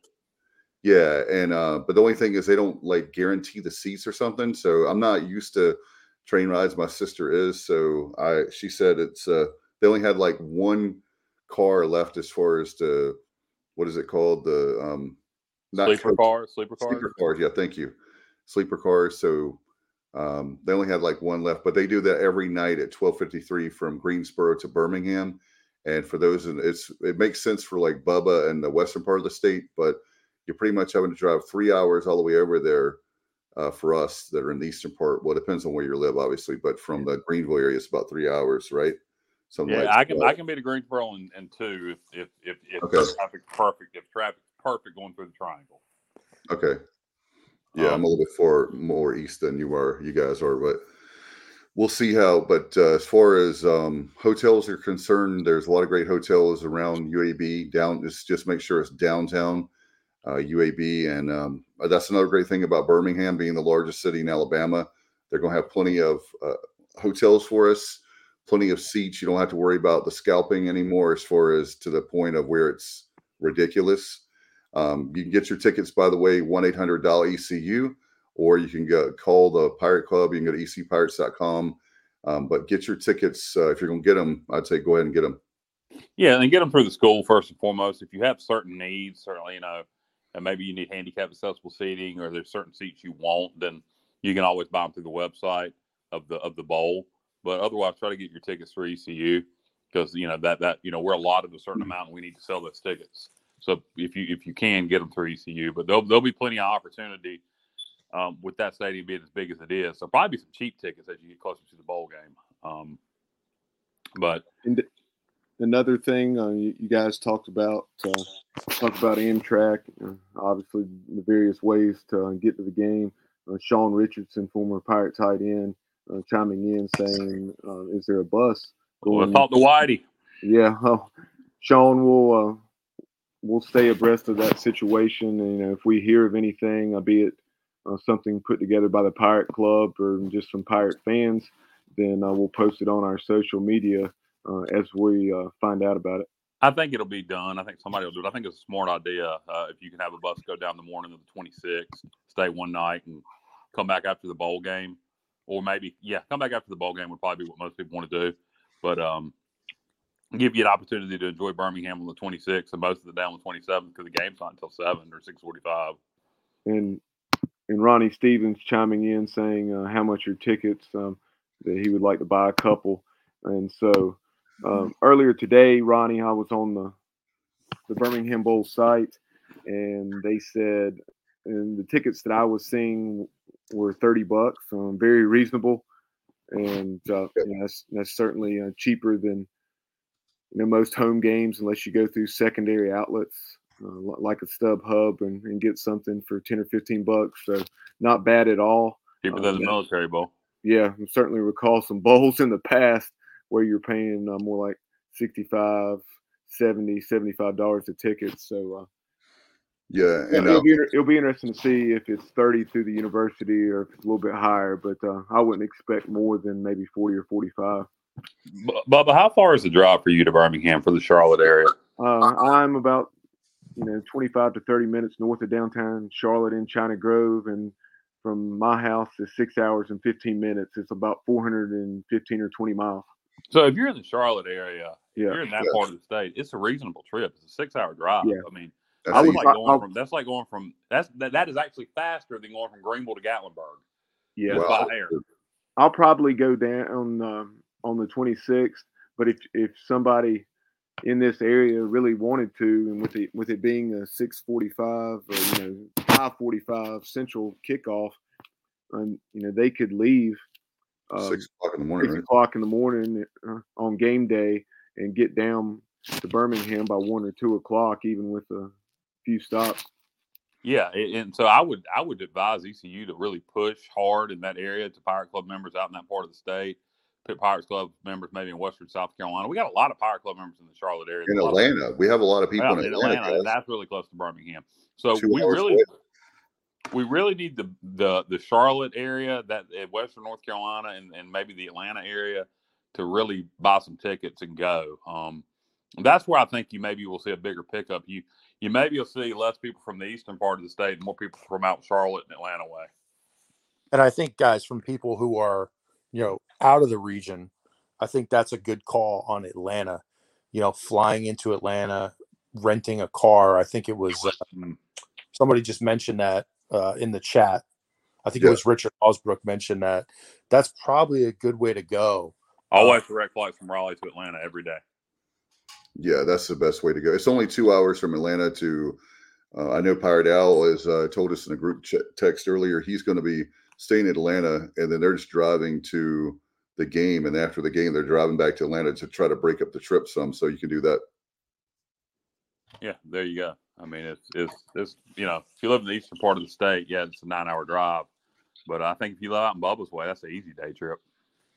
Yeah, and but the only thing is they don't like guarantee the seats or something. So I'm not used to train rides. My sister is, so she said it's they only had like one car left as far as the what is it called the sleeper cars. Yeah, thank you, sleeper cars. So they only had like one left, but they do that every night at 12:53 from Greensboro to Birmingham. And for those, it makes sense for like Bubba and the western part of the state, but you're pretty much having to drive 3 hours all the way over there. For us that are in the eastern part, well, it depends on where you live, obviously, but from the Greenville area, it's about 3 hours, right? Something like that. I can be to Greensboro in two if traffic's perfect going through the triangle. Okay. Yeah, I'm a little bit more east than you guys are, but we'll see how. But as far as hotels are concerned, there's a lot of great hotels around UAB. Just make sure it's downtown. UAB, and that's another great thing about Birmingham being the largest city in Alabama. They're going to have plenty of hotels for us, plenty of seats. You don't have to worry about the scalping anymore as far as to the point of where it's ridiculous. You can get your tickets, by the way, 1-800-ECU, or you can call the Pirate Club. You can go to ecpirates.com, but get your tickets. If you're going to get them, I'd say go ahead and get them. Yeah, and get them through the school first and foremost. If you have certain needs, certainly, and maybe you need handicap accessible seating, or there's certain seats you want, then you can always buy them through the website of the bowl. But otherwise, try to get your tickets through ECU because we're allotted a certain amount and we need to sell those tickets. So if you can get them through ECU, but there'll be plenty of opportunity with that stadium being as big as it is. So probably some cheap tickets as you get closer to the bowl game. But another thing you guys talked about Amtrak, obviously the various ways to get to the game. Sean Richardson, former Pirate tight end, chiming in saying, is there a bus going? Well, talk to Whitey. Yeah. Sean will stay abreast of that situation. And, if we hear of anything, be it something put together by the Pirate Club or just some Pirate fans, then we'll post it on our social media. As we find out about it. I think it'll be done. I think somebody will do it. I think it's a smart idea if you can have a bus go down the morning of the 26th, stay one night, and come back after the bowl game. Or maybe, come back after the bowl game would probably be what most people want to do. But give you an opportunity to enjoy Birmingham on the 26th and most of the day on the 27th because the game's not until 7 or 6:45. And Ronnie Stevens chiming in saying how much your tickets, that he would like to buy a couple. And so... earlier today, Ronnie, I was on the Birmingham Bowl site, and they said, and the tickets that I was seeing were $30, very reasonable, and that's certainly cheaper than most home games, unless you go through secondary outlets like a StubHub and get something for $10 or $15. So not bad at all. Cheaper than the military bowl. Yeah, I certainly recall some bowls in the past where you're paying more like $65, $70, $75 a ticket. So Yeah, and it'll be interesting to see if it's 30 through the university or if it's a little bit higher, but I wouldn't expect more than maybe 40 or 45. Bubba, how far is the drive for you to Birmingham for the Charlotte area? I'm about 25 to 30 minutes north of downtown Charlotte in China Grove, and from my house is 6 hours and 15 minutes. It's about 415 or 20 miles. So if you're in the Charlotte area, yeah, you're in that part of the state, it's a reasonable trip. It's a 6 hour drive. Yeah. I mean, that is actually faster than going from Greenville to Gatlinburg. Yeah, well, by air. I'll probably go down on the 26th, but if somebody in this area really wanted to, and with it being a 6:45 or 5:45 central kickoff, and they could leave 6 o'clock in the morning. 6 o'clock in the morning on game day and get down to Birmingham by 1 or 2 o'clock, even with a few stops. Yeah, and so I would advise ECU to really push hard in that area to Pirate Club members out in that part of the state. Pirates Club members maybe in Western South Carolina. We got a lot of Pirate Club members in the Charlotte area. In Atlanta. We have a lot of people in Atlanta. That's really close to Birmingham. So we really need the Charlotte area, that Western North Carolina, and maybe the Atlanta area to really buy some tickets and go. That's where I think you maybe will see a bigger pickup. You maybe will see less people from the eastern part of the state and more people from out Charlotte and Atlanta way. And I think, guys, from people who are out of the region, I think that's a good call on Atlanta. Flying into Atlanta, renting a car. I think it was somebody just mentioned that in the chat. I think it was Richard Osbrook mentioned that. That's probably a good way to go. Always direct flights from Raleigh to Atlanta every day. Yeah, that's the best way to go. It's only 2 hours from Atlanta to I know Pirate Owl has told us in a group text earlier he's going to be staying in Atlanta, and then they're just driving to the game, and after the game they're driving back to Atlanta to try to break up the trip some, so you can do that. Yeah, there you go. I mean, it's if you live in the eastern part of the state, yeah, it's a 9 hour drive, but I think if you live out in Bubba's way, that's an easy day trip.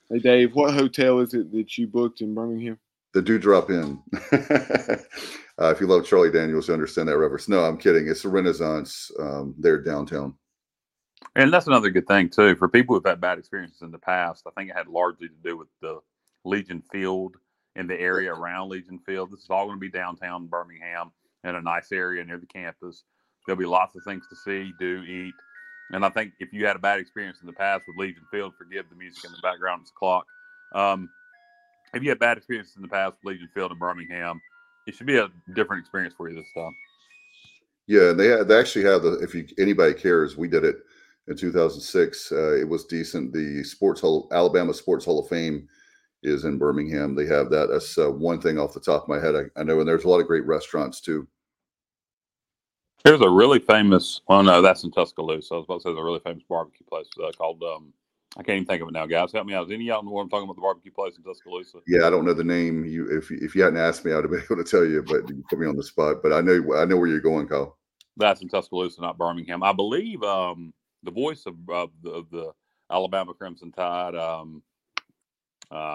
Hey Dave, what hotel is it that you booked in Birmingham? The Do Drop Inn. If you love Charlie Daniels, you understand that reference. No, I'm kidding. It's a Renaissance there downtown. And that's another good thing, too. For people who've had bad experiences in the past, I think it had largely to do with the Legion Field and the area around Legion Field. This is all going to be downtown Birmingham in a nice area near the campus. There'll be lots of things to see, do, eat. And I think if you had a bad experience in the past with Legion Field, forgive the music in the background, it's a clock. If you had bad experiences in the past with Legion Field in Birmingham, it should be a different experience for you this time. Yeah, and they actually have anybody cares, we did it. In 2006, it was decent. The Alabama Sports Hall of Fame is in Birmingham. They have that. That's one thing off the top of my head I know. And there's a lot of great restaurants, too. There's a really famous – oh, no, that's in Tuscaloosa. I was about to say there's a really famous barbecue place called – I can't even think of it now, guys. Help me out. Is any of y'all know what I'm talking about, the barbecue place in Tuscaloosa? Yeah, I don't know the name. If you hadn't asked me, I would have been able to tell you, but you put me on the spot. But I know where you're going, Kyle. That's in Tuscaloosa, not Birmingham. I believe the voice of the Alabama Crimson Tide,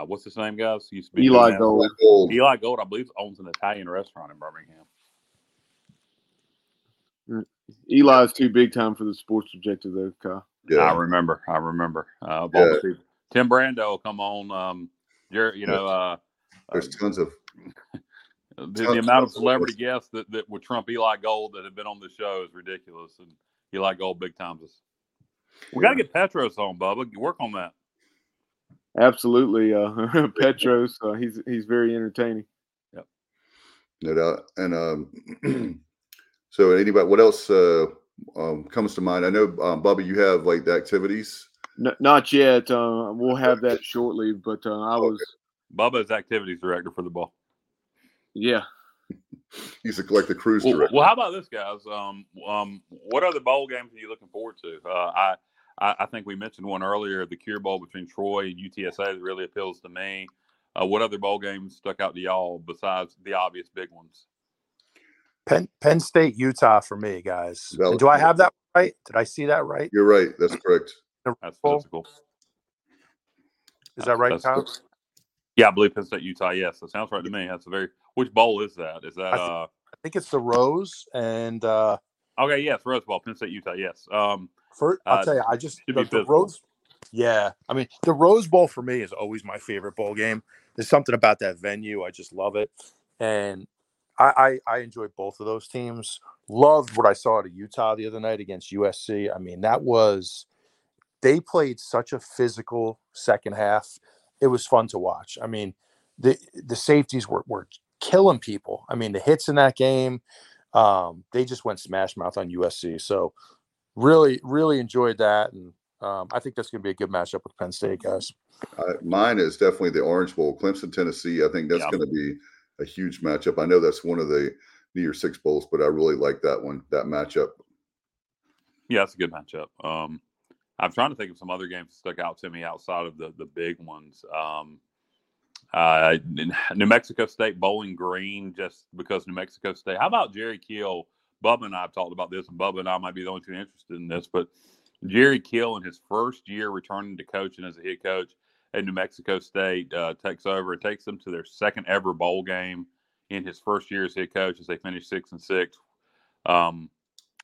what's his name, guys? He used to be Eli Gold. Eli Gold, I believe, owns an Italian restaurant in Birmingham. Eli's too big time for the sports objective, though, Kyle. Yeah. I remember. Tim Brando will come on. There's tons of the amount of celebrity guests that would trump Eli Gold that have been on the show is ridiculous. And you like old big times. We got to get Petros on, Bubba. Work on that. Absolutely. Petros, he's very entertaining. Yep. No doubt. And so anybody, what else comes to mind? I know, Bubba, you have like the activities. No, not yet. We'll have that shortly, but Bubba's activities director for the ball. Yeah. He's like the cruise director. Well, how about this, guys? What other bowl games are you looking forward to? I think we mentioned one earlier, the Cure Bowl between Troy and UTSA that really appeals to me. What other bowl games stuck out to y'all besides the obvious big ones? Penn State, Utah for me, guys. Do I have that right? Did I see that right? You're right. That's correct. That's physical. Is that right, Kyle? Cool. Yeah, I believe Penn State, Utah. Yes, that sounds right to me. That's a very – Which bowl is that? I think it's the Rose, and Okay, yes, Rose Bowl, Penn State, Utah, yes. I'll tell you, I just – the Rose – yeah. I mean, the Rose Bowl for me is always my favorite bowl game. There's something about that venue. I just love it. And I enjoy both of those teams. Loved what I saw at Utah the other night against USC. I mean, that was – they played such a physical second half. It was fun to watch. I mean, the safeties were killing people. I mean, the hits in that game – they just went smash mouth on USC. So really, really enjoyed that. And I think that's going to be a good matchup with Penn State, guys. Mine is definitely the Orange Bowl, Clemson, Tennessee. I think that's going to be a huge matchup. I know that's one of the New Year's Six Bowls, but I really like that one, that matchup. Yeah, it's a good matchup. I'm trying to think of some other games that stuck out to me outside of the big ones. New Mexico State, Bowling Green, just because New Mexico State. How about Jerry Kill? Bubba and I have talked about this, and Bubba and I might be the only two interested in this, but Jerry Kill in his first year returning to coaching as a head coach at New Mexico State takes over and takes them to their second ever bowl game in his first year as head coach as they finish 6-6.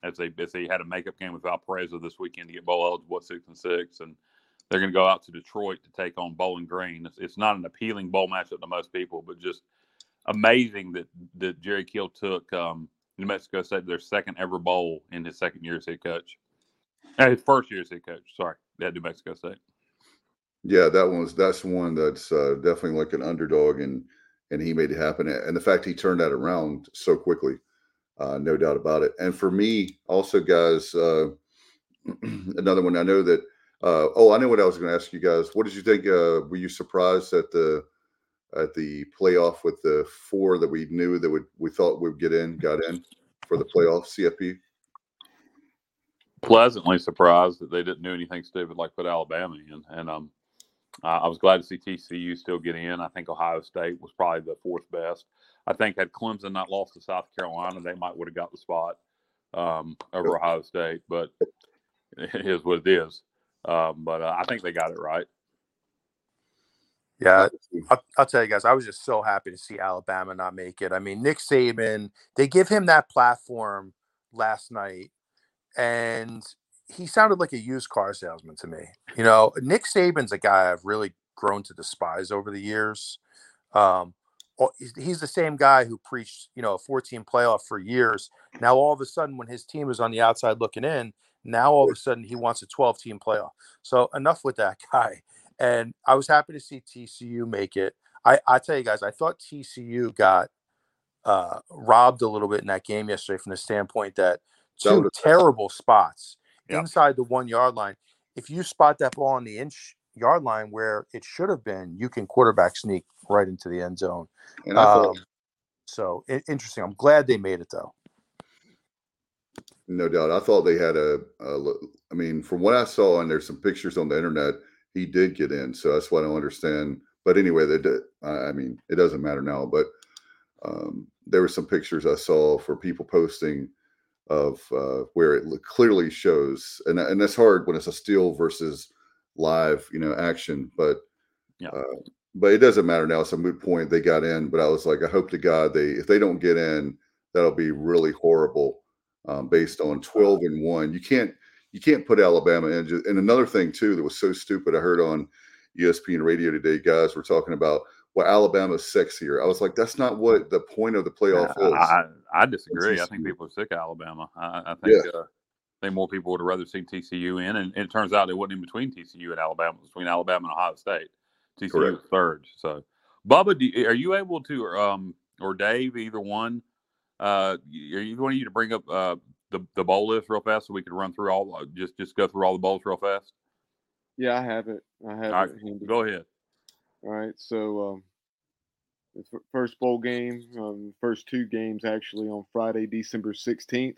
As they had a makeup game with Valparaiso this weekend to get bowl eligible at 6-6, and they're going to go out to Detroit to take on Bowling Green. It's not an appealing bowl matchup to most people, but just amazing that Jerry Kill took New Mexico State to their second ever bowl in his second year as head coach. His first year as head coach, sorry, at New Mexico State. Yeah, that's one that's definitely like an underdog, and he made it happen. And the fact he turned that around so quickly, no doubt about it. And for me, also, guys, another one I know that I know what I was going to ask you guys. What did you think? Were you surprised at the playoff with the four that we knew that we thought would got in for the playoff CFP? Pleasantly surprised that they didn't do anything stupid like put Alabama in, and I was glad to see TCU still get in. I think Ohio State was probably the fourth best. I think had Clemson not lost to South Carolina, they might would have got the spot over Ohio State, but it is what it is. I think they got it right. Yeah, I'll tell you guys, I was just so happy to see Alabama not make it. I mean, Nick Saban, they give him that platform last night, and he sounded like a used car salesman to me. You know, Nick Saban's a guy I've really grown to despise over the years. He's the same guy who preached, you know, a 14 playoff for years. Now, all of a sudden, when his team is on the outside looking in, now, all of a sudden, he wants a 12-team playoff. So enough with that guy. And I was happy to see TCU make it. I tell you guys, I thought TCU got robbed a little bit in that game yesterday from the standpoint that two terrible spots inside the 1 yard line. If you spot that ball on the yard line where it should have been, you can quarterback sneak right into the end zone. And interesting. I'm glad they made it, though. No doubt. I thought they had from what I saw, and there's some pictures on the internet, he did get in. So that's what I don't understand. But anyway, they did. I mean, it doesn't matter now. But there were some pictures I saw for people posting of where it clearly shows. And that's hard when it's a still versus live, you know, action. But yeah. But it doesn't matter now. It's a moot point. They got in. But I was like, I hope to God if they don't get in, that'll be really horrible. Based on 12-1, you can't put Alabama in. And another thing too that was so stupid, I heard on ESPN radio today, guys were talking about, well, Alabama's sexier. I was like, that's not what the point of the playoff is. I disagree. I think people are sick of Alabama. I think more people would have rather seen TCU in, and it turns out it wasn't in between TCU and Alabama. It was between Alabama and Ohio State. TCU was third. So, Bubba, are you able to, or Dave, either one? I want you to bring up the bowl list real fast so we can run through all – just go through all the bowls real fast? Yeah, I have it. All right, go ahead. All right, so the first bowl game, first two games actually on Friday, December 16th,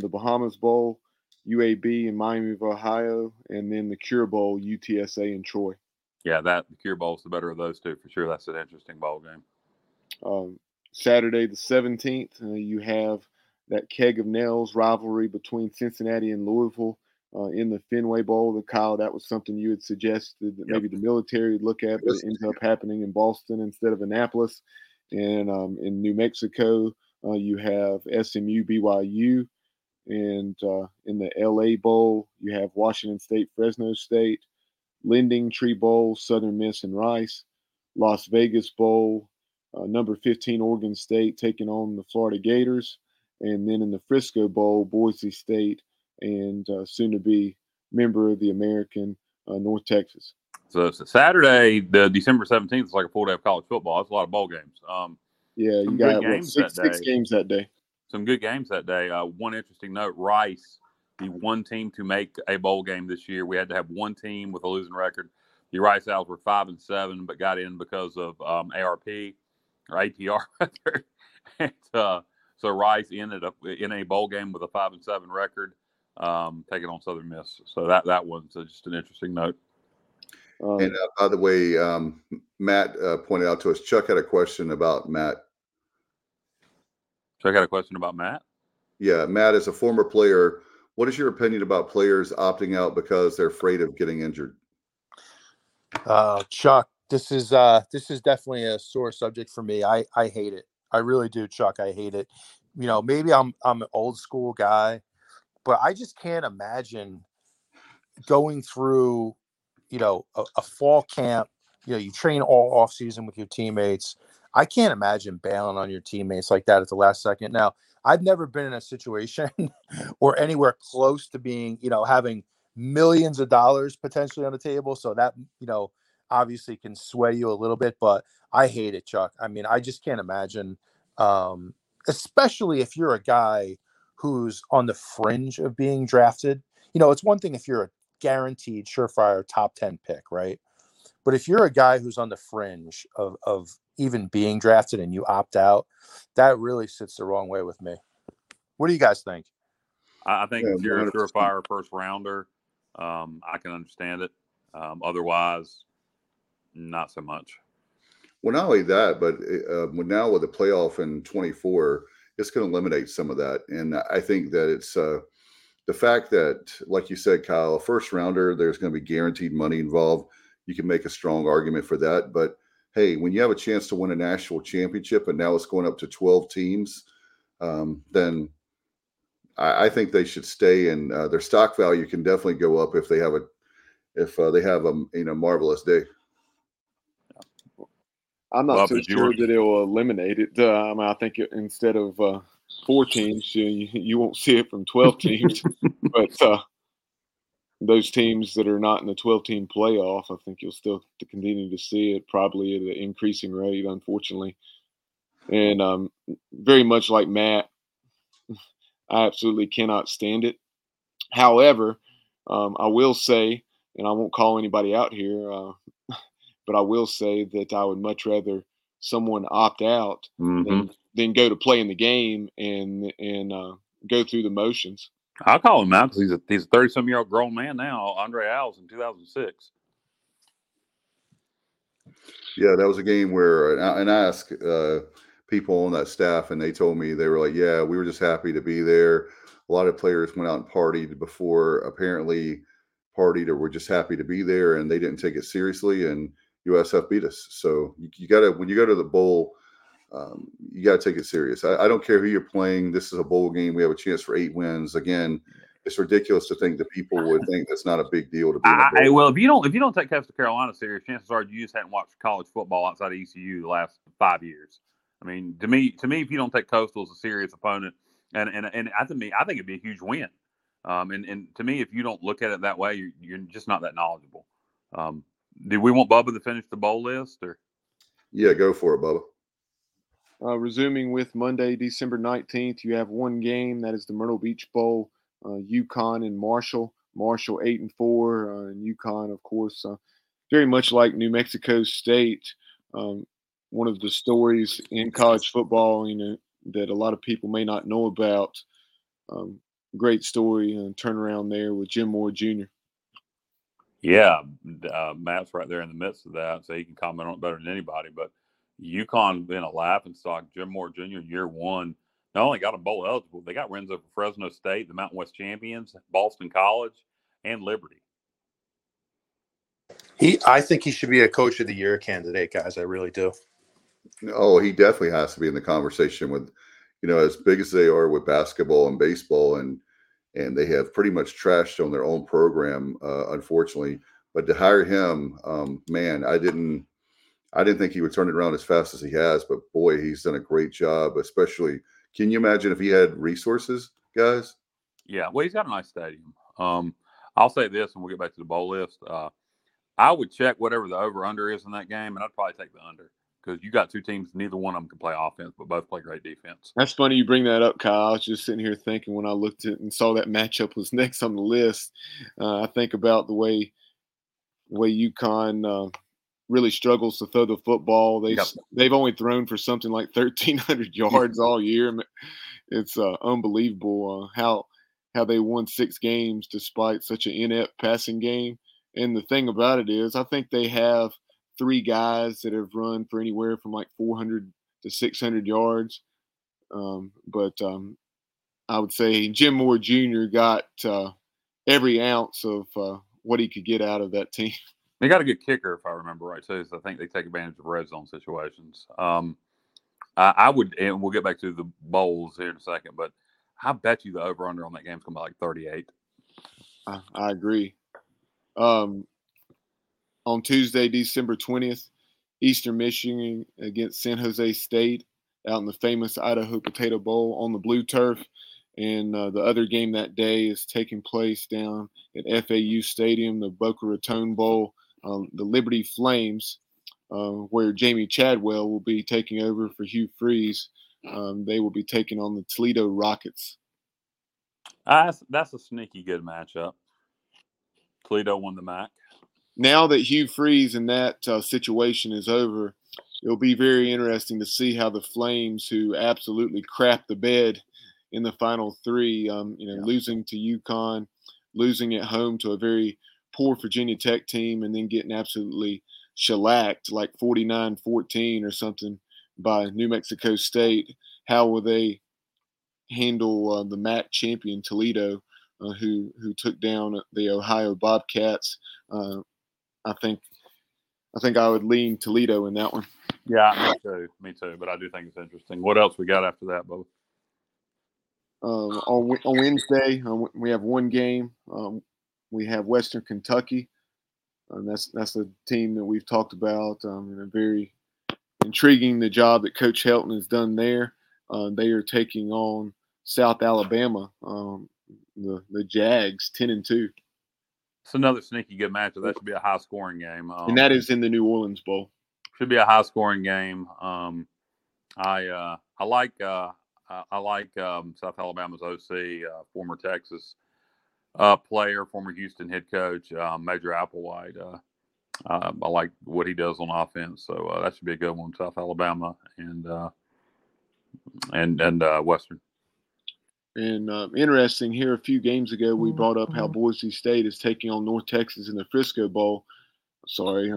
the Bahamas Bowl, UAB in Miami of Ohio, and then the Cure Bowl, UTSA in Troy. Yeah, the Cure Bowl is the better of those two for sure. That's an interesting bowl game. Saturday the 17th, you have that keg of nails rivalry between Cincinnati and Louisville in the Fenway Bowl. And Kyle, that was something you had suggested that maybe the military would look at, but it ends up happening in Boston instead of Annapolis. And in New Mexico, you have SMU BYU, And in the LA Bowl, you have Washington State, Fresno State, Lending Tree Bowl, Southern Miss and Rice, Las Vegas Bowl, number 15, Oregon State taking on the Florida Gators. And then in the Frisco Bowl, Boise State and soon to be member of the American, North Texas. So it's Saturday, the December 17th, it's like a full day of college football. That's a lot of bowl games. Yeah, you got six games that day. Some good games that day. One interesting note, Rice, the one team to make a bowl game this year. We had to have one team with a losing record. The Rice Owls were 5-7, but got in because of ARP or APR. And, so Rice ended up in a bowl game with a 5-7 record, taking on Southern Miss. So that one's just an interesting note. And by the way, Matt pointed out to us, Chuck had a question about Matt? Yeah, Matt is a former player. What is your opinion about players opting out because they're afraid of getting injured? Chuck, this is definitely a sore subject for me. I hate it. I really do, Chuck. I hate it. You know, maybe I'm an old school guy, but I just can't imagine going through, you know, a fall camp. You know, you train all off season with your teammates. I can't imagine bailing on your teammates like that at the last second. Now, I've never been in a situation or anywhere close to being, you know, having millions of dollars potentially on the table. So that, you know, obviously can sway you a little bit, but I hate it, Chuck. I mean, I just can't imagine, especially if you're a guy who's on the fringe of being drafted. You know, it's one thing if you're a guaranteed surefire top 10 pick, right? But if you're a guy who's on the fringe of even being drafted and you opt out, that really sits the wrong way with me. What do you guys think? I think if you're a surefire first rounder, I can understand it. Otherwise, not so much. Well, not only that, but now with the playoff in 24, it's going to eliminate some of that. And I think that it's the fact that, like you said, Kyle, a first rounder, there's going to be guaranteed money involved. You can make a strong argument for that. But, hey, when you have a chance to win a national championship and now it's going up to 12 teams, then I think they should stay. And their stock value can definitely go up if they have a you know, marvelous day. I'm not so sure that it will eliminate it. I mean, I think instead of 4 teams, you won't see it from 12 teams. But those teams that are not in the 12-team playoff, I think you'll still continue to see it probably at an increasing rate, unfortunately. And very much like Matt, I absolutely cannot stand it. However, I will say, and I won't call anybody out here, but I will say that I would much rather someone opt out than go to play in the game and go through the motions. I'll call him out because he's a 30-some-year-old grown man now, Andre Alves in 2006. Yeah, that was a game where – and I asked people on that staff, and they told me, they were like, yeah, we were just happy to be there. A lot of players went out and partied before, apparently partied or were just happy to be there, and they didn't take it seriously, and USF beat us. So you got to – when you go to the bowl – you got to take it serious. I don't care who you're playing. This is a bowl game. We have a chance for 8 wins. Again, it's ridiculous to think that people would think that's not a big deal to be in a bowl. Well, if you don't take Coastal Carolina serious, chances are you just hadn't watched college football outside of ECU the last 5 years. I mean, to me, if you don't take Coastal as a serious opponent, and I think it'd be a huge win. And to me, if you don't look at it that way, you're just not that knowledgeable. Do we want Bubba to finish the bowl list? Or? Yeah, go for it, Bubba. Resuming with Monday, December 19th, you have one game. That is the Myrtle Beach Bowl, UConn and Marshall. Marshall 8-4, and UConn, of course, very much like New Mexico State. One of the stories in college football, you know, that a lot of people may not know about. Great story and turnaround there with Jim Moore Jr. Yeah, Matt's right there in the midst of that, so he can comment on it better than anybody, but UConn being a laughingstock, Jim Moore Jr. year one, not only got them bowl eligible, they got wins over Fresno State, the Mountain West champions, Boston College, and Liberty. I think he should be a Coach of the Year candidate, guys. I really do. Oh, he definitely has to be in the conversation with, you know, as big as they are with basketball and baseball and and they have pretty much trashed on their own program, unfortunately. But to hire him, man, I didn't think he would turn it around as fast as he has. But boy, he's done a great job. Especially, can you imagine if he had resources, guys? Yeah, well, he's got a nice stadium. I'll say this, and we'll get back to the bowl list. I would check whatever the over/under is in that game, and I'd probably take the under. Because you got two teams, neither one of them can play offense, but both play great defense. That's funny you bring that up, Kyle. I was just sitting here thinking when I looked at and saw that matchup was next on the list. I think about the way UConn really struggles to throw the football. They've only thrown for something like 1,300 yards all year. It's unbelievable how they won 6 games despite such an inept passing game. And the thing about it is I think they have 3 guys that have run for anywhere from like 400 to 600 yards. I would say Jim Moore Jr. got every ounce of what he could get out of that team. They got a good kicker, if I remember right, too. So I think they take advantage of red zone situations. I would, and we'll get back to the bowls here in a second, but I bet you the over-under on that game is going to be like 38. I agree. On Tuesday, December 20th, Eastern Michigan against San Jose State out in the famous Idaho Potato Bowl on the blue turf. And the other game that day is taking place down at FAU Stadium, the Boca Raton Bowl, the Liberty Flames, where Jamie Chadwell will be taking over for Hugh Freeze. They will be taking on the Toledo Rockets. That's a sneaky good matchup. Toledo won the MAC. Now that Hugh Freeze and that situation is over, it'll be very interesting to see how the Flames, who absolutely crapped the bed in the final 3, losing to UConn, losing at home to a very poor Virginia Tech team, and then getting absolutely shellacked like 49-14 or something by New Mexico State. How will they handle the MAC champion Toledo, who took down the Ohio Bobcats? I think I would lean Toledo in that one. Yeah, me too. But I do think it's interesting. What else we got after that, Bubba? On Wednesday, we have one game. We have Western Kentucky. That's a team that we've talked about. And very intriguing the job that Coach Helton has done there. They are taking on South Alabama, the Jags, 10-2. It's another sneaky good matchup. That should be a high-scoring game. And that is in the New Orleans Bowl. Should be a high-scoring game. I like South Alabama's OC, former Texas player, former Houston head coach, Major Applewhite. I like what he does on offense, so that should be a good one. South Alabama and Western. And interesting here, a few games ago, we brought up how Boise State is taking on North Texas in the Frisco Bowl. Sorry.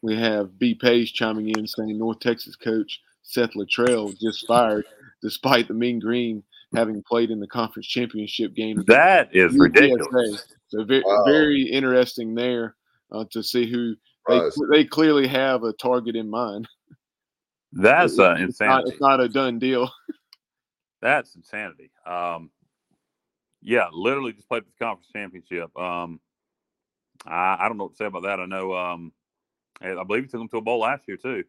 We have B. Page chiming in saying North Texas coach Seth Luttrell just fired despite the Mean Green having played in the conference championship game. That is ridiculous. So very interesting there to see who they clearly have a target in mind. That's insanity. It's not a done deal. That's insanity. Yeah, literally just played for the conference championship. I don't know what to say about that. I know I believe he took them to a bowl last year too.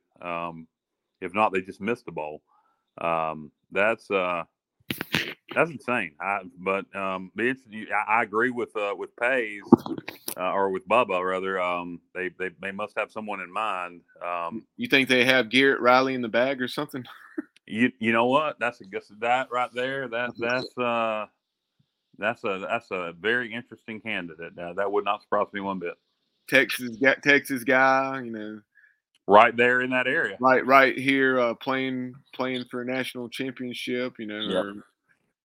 If not, they just missed the bowl. That's insane. I agree with Pays or with Bubba rather. They must have someone in mind. You think they have Garrett Riley in the bag or something? You know what? That's a guess. That right there. That's a very interesting candidate. That would not surprise me one bit. Texas guy. You know. Right there in that area. Right here, playing for a national championship, or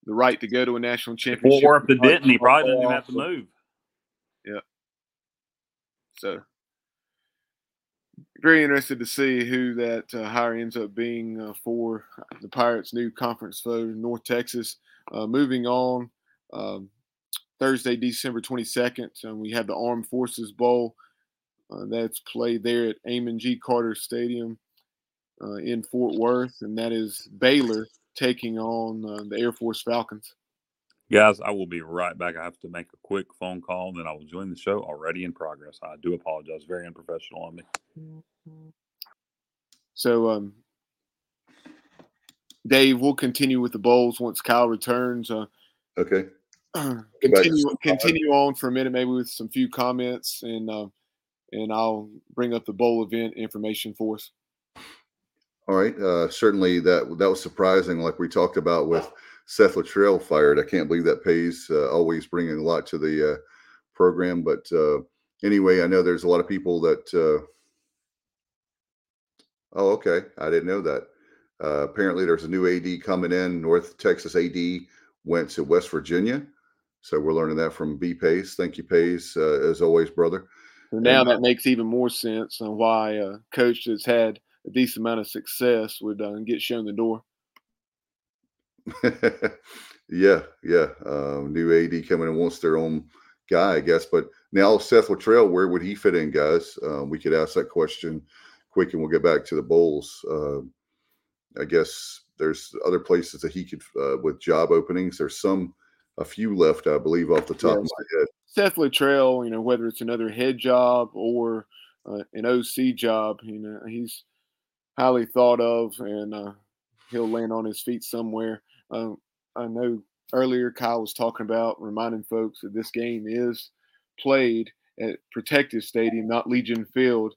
the right to go to a national championship. Or if they didn't, he probably didn't even have to move. Yeah. So, very interested to see who that hire ends up being for the Pirates' new conference foe, North Texas. Moving on, Thursday, December 22nd, we have the Armed Forces Bowl. That's played there at Amon G. Carter Stadium in Fort Worth, and that is Baylor taking on the Air Force Falcons. Guys, I will be right back. I have to make a quick phone call, and then I will join the show already in progress. I do apologize. Very unprofessional on me. So, Dave, we'll continue with the bowls once Kyle returns. Okay. Continue on for a minute, maybe with some few comments, and I'll bring up the bowl event information for us. All right. Certainly that was surprising, like we talked about with Seth Luttrell fired. I can't believe that Pays always bringing a lot to the program. But anyway, I know there's a lot of people that oh, okay. I didn't know that. Apparently there's a new AD coming in. North Texas AD went to West Virginia. So we're learning that from B. Pays. Thank you, Pays, as always, brother. Well, now that makes even more sense on why a coach that's had a decent amount of success would get shown the door. Yeah. New AD coming and wants their own guy, I guess. But now Seth Luttrell, where would he fit in, guys? We could ask that question quick, and we'll get back to the bowls. I guess there's other places that he could with job openings. There's a few left, I believe, off the top of my head. Seth Luttrell, whether it's another head job or an OC job, he's highly thought of, and he'll land on his feet somewhere. I know earlier Kyle was talking about reminding folks that this game is played at Protective Stadium, not Legion Field.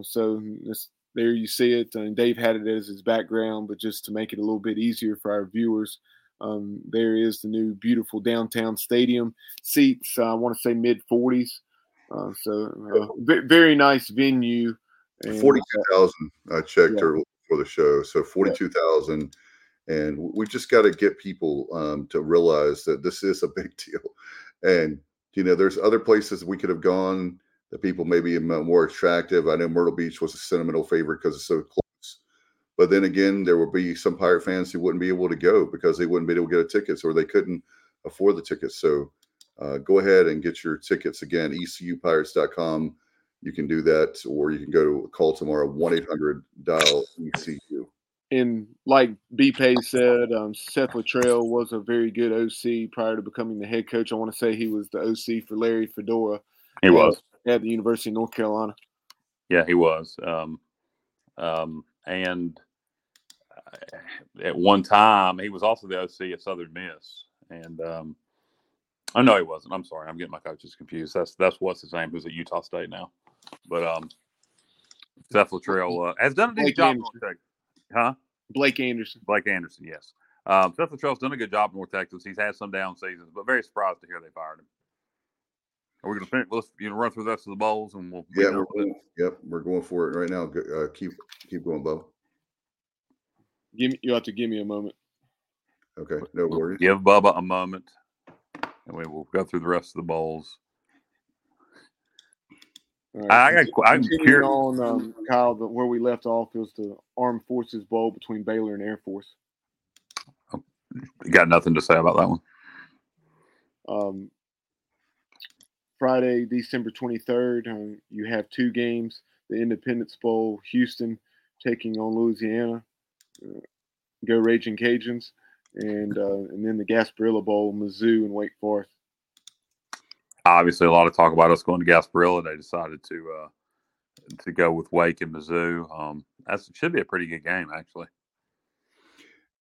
So there you see it. And Dave had it as his background, but just to make it a little bit easier for our viewers, there is the new beautiful downtown stadium. Seats, I want to say mid-40s. Very nice venue. 42,000 I checked for the show. So 42,000. And we've just got to get people to realize that this is a big deal. And, there's other places we could have gone that people maybe more attractive. I know Myrtle Beach was a sentimental favorite because it's so close. But then again, there will be some Pirate fans who wouldn't be able to go because they wouldn't be able to get a tickets, or they couldn't afford the tickets. So go ahead and get your tickets. Again, ecupirates.com. You can do that, or you can go call tomorrow, 1-800-DIAL-ECU. And like B-Pay said, Seth Luttrell was a very good OC prior to becoming the head coach. I want to say he was the OC for Larry Fedora. He was. At the University of North Carolina. Yeah, he was. And at one time, he was also the OC at Southern Miss. And I know he wasn't. I'm sorry. I'm getting my coaches confused. That's what's his name, who's at Utah State now. But Seth Luttrell has done a good job. Huh? Blake Anderson, yes. Seth Luttrell's done a good job in North Texas. He's had some down seasons, but very surprised to hear they fired him. Are we going to finish? Let's run through the rest of the bowls, and we'll. Yeah, we're going for it right now. Keep going, Bubba. You have to give me a moment. Okay, no worries. Give Bubba a moment, and we will go through the rest of the bowls. Right. I'm curious on Kyle, but where we left off was the Armed Forces Bowl between Baylor and Air Force. You got nothing to say about that one. Friday, December 23rd, you have two games: the Independence Bowl, Houston taking on Louisiana, go Raging Cajuns, and then the Gasparilla Bowl, Mizzou and Wake Forest. Obviously, a lot of talk about us going to Gasparilla. They decided to go with Wake and Mizzou. That should be a pretty good game, actually.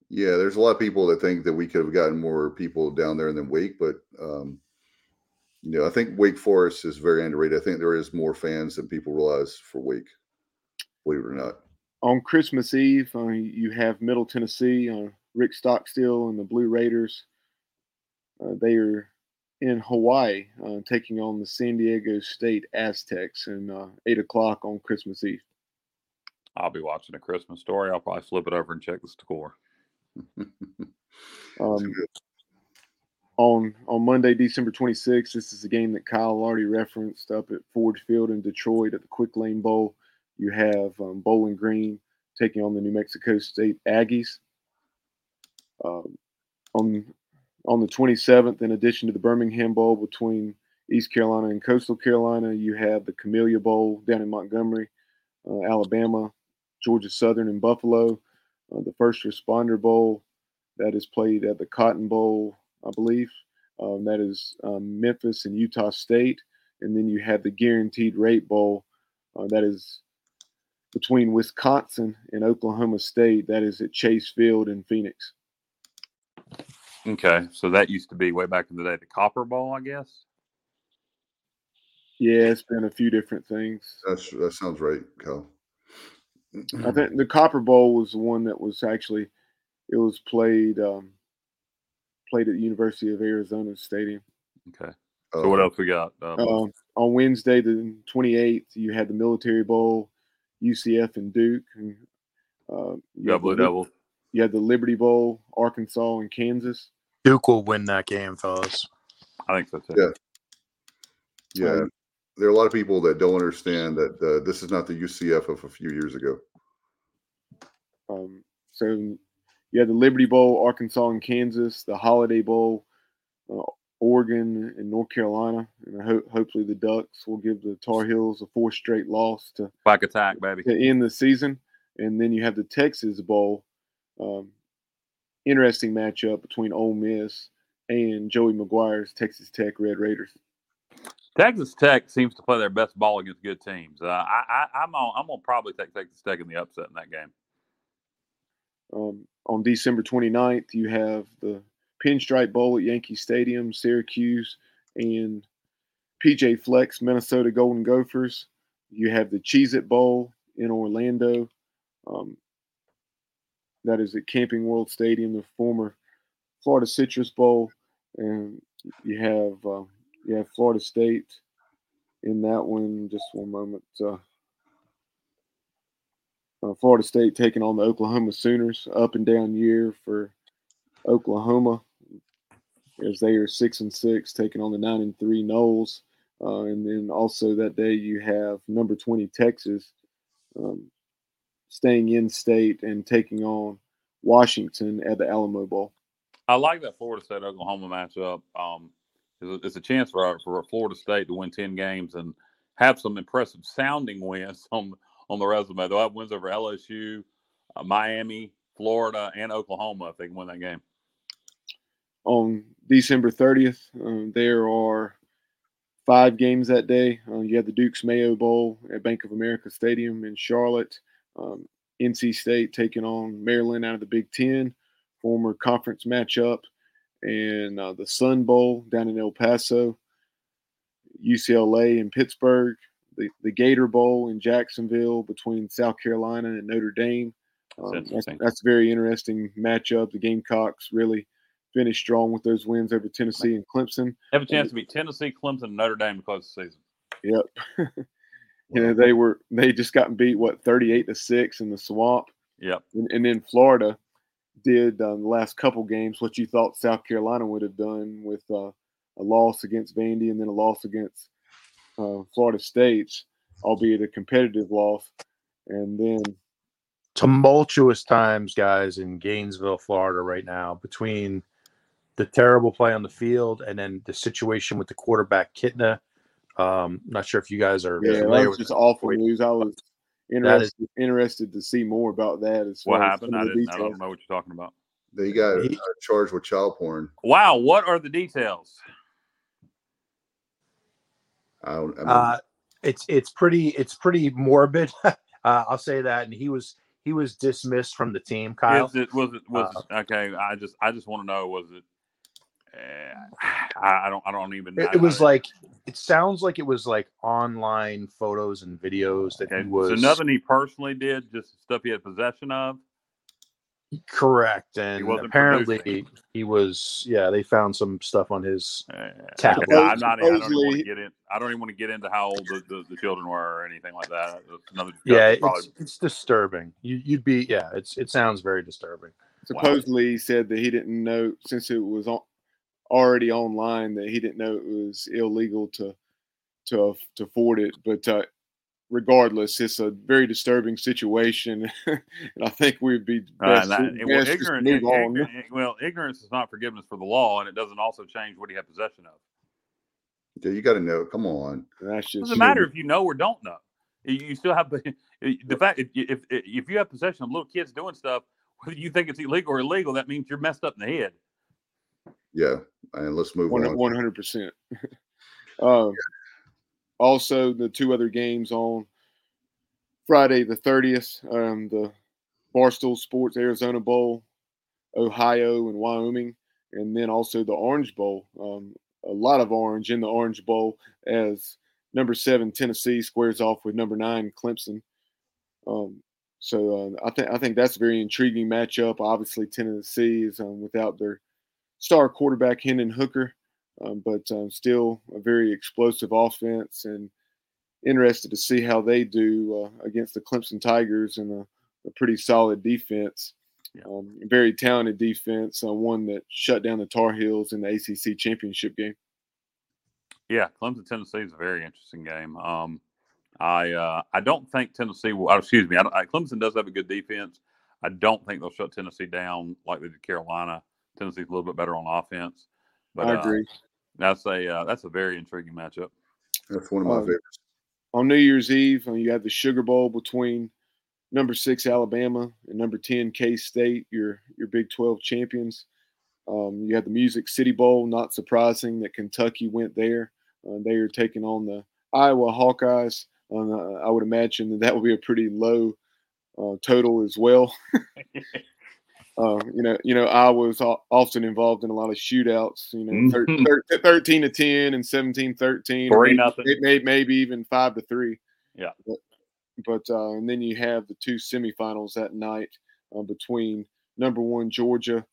Yeah, there's a lot of people that think that we could have gotten more people down there than Wake, but I think Wake Forest is very underrated. I think there is more fans than people realize for Wake, believe it or not. On Christmas Eve, you have Middle Tennessee, Rick Stockstill and the Blue Raiders. They are in Hawaii, taking on the San Diego State Aztecs, and 8:00 on Christmas Eve. I'll be watching A Christmas Story. I'll probably flip it over and check the score. On Monday, December 26th, this is a game that Kyle already referenced up at Ford Field in Detroit at the Quick Lane Bowl. You have Bowling Green taking on the New Mexico State Aggies. On the 27th, in addition to the Birmingham Bowl between East Carolina and Coastal Carolina, you have the Camellia Bowl down in Montgomery, Alabama, Georgia Southern, and Buffalo. The First Responder Bowl, that is played at the Cotton Bowl, I believe. That is Memphis and Utah State. And then you have the Guaranteed Rate Bowl that is between Wisconsin and Oklahoma State. That is at Chase Field in Phoenix. Okay. So that used to be way back in the day, the Copper Bowl, I guess. Yeah, it's been a few different things. That sounds right, Kyle. I think the Copper Bowl was the one that was actually played at the University of Arizona Stadium. Okay. So what else we got? On Wednesday, the 28th, you had the Military Bowl, UCF and Duke. And, double. You had the Liberty Bowl, Arkansas and Kansas. Duke will win that game, fellas. I think so too. Yeah. There are a lot of people that don't understand that this is not the UCF of a few years ago. So you had the Liberty Bowl, Arkansas and Kansas, the Holiday Bowl, Oregon and North Carolina, and hopefully the Ducks will give the Tar Heels a 4th straight loss to Black Attack, baby, to end the season. And then you have the Texas Bowl, interesting matchup between Ole Miss and Joey McGuire's Texas Tech Red Raiders. Texas Tech seems to play their best ball against good teams. I'm gonna probably take Texas Tech in the upset in that game. On December 29th, you have the Pinstripe Bowl at Yankee Stadium, Syracuse, and PJ Flex, Minnesota Golden Gophers. You have the Cheez-It Bowl in Orlando. That is at Camping World Stadium, the former Florida Citrus Bowl, and you have. Yeah, Florida State in that one. Just one moment. Florida State taking on the Oklahoma Sooners. Up and down year for Oklahoma as they are 6-6, taking on the 9-3 Noles. And then also that day you have number 20 Texas staying in state and taking on Washington at the Alamo Bowl. I like that Florida State-Oklahoma matchup. It's a chance for Florida State to win 10 games and have some impressive sounding wins on the resume. They'll have wins over LSU, Miami, Florida, and Oklahoma if they can win that game. On December 30th, there are 5 games that day. You have the Duke's Mayo Bowl at Bank of America Stadium in Charlotte. NC State taking on Maryland out of the Big Ten, former conference matchup. And the Sun Bowl down in El Paso, UCLA in Pittsburgh, the Gator Bowl in Jacksonville between South Carolina and Notre Dame. That's a very interesting matchup. The Gamecocks really finished strong with those wins over Tennessee and Clemson. Have a chance to beat Tennessee, Clemson, and Notre Dame to close the season. Yep. They just got beat, 38-6 in the swamp. Yep. And then Florida did the last couple games what you thought South Carolina would have done with a loss against Vandy and then a loss against Florida State, albeit a competitive loss. And then tumultuous times, guys, in Gainesville, Florida right now between the terrible play on the field and then the situation with the quarterback Kitna. Not sure if you guys are familiar with that. Just awful news. I was interested to see more about that. What happened? I don't know what you're talking about. They got charged with child porn. Wow, what are the details? It's pretty morbid. I'll say that. And he was dismissed from the team. Kyle, okay? I just want to know. Was it? I don't even know. It was like it sounds like it was like online photos and videos that he was. So nothing he personally did, just stuff he had possession of. Correct, and apparently he was. Yeah, they found some stuff on his tablet. Okay. I don't even want to get in. I don't even want to get into how old the children were or anything like that. It's disturbing. You'd be. Yeah, it sounds very disturbing. Supposedly, he said that he didn't know since it was on. Already online that he didn't know it was illegal to forward it. But regardless, it's a very disturbing situation, and I think we'd be best ignorance is not forgiveness for the law, and it doesn't also change what he had possession of. Yeah, you got to know. Come on, it doesn't matter if you know or don't know. You still have the fact if you have possession of little kids doing stuff. whether you think it's illegal or illegal, that means you're messed up in the head. Yeah, and let's move on. 100%. Also, the two other games on Friday the 30th, the Barstool Sports Arizona Bowl, Ohio and Wyoming, and then also the Orange Bowl. A lot of orange in the Orange Bowl as number 7 Tennessee squares off with number 9 Clemson. I think that's a very intriguing matchup. Obviously, Tennessee is without their star quarterback Hendon Hooker, but still a very explosive offense, and interested to see how they do against the Clemson Tigers and a pretty solid defense. Yeah. Very talented defense, one that shut down the Tar Heels in the ACC championship game. Yeah, Clemson, Tennessee is a very interesting game. I don't think Tennessee will – excuse me, Clemson does have a good defense. I don't think they'll shut Tennessee down like they did Carolina. Tennessee's a little bit better on offense. But I agree. That's a very intriguing matchup. That's one of my favorites. On New Year's Eve, you have the Sugar Bowl between – number 6 Alabama and number 10 K-State, your Big 12 champions. You have the Music City Bowl. Not surprising that Kentucky went there. They are taking on the Iowa Hawkeyes. I would imagine that would be a pretty low total as well. You know, Iowa's often involved in a lot of shootouts. You know, 13-10 and 17-13, maybe even 5-3. Yeah. But and then you have the two semifinals that night between number 1 Georgia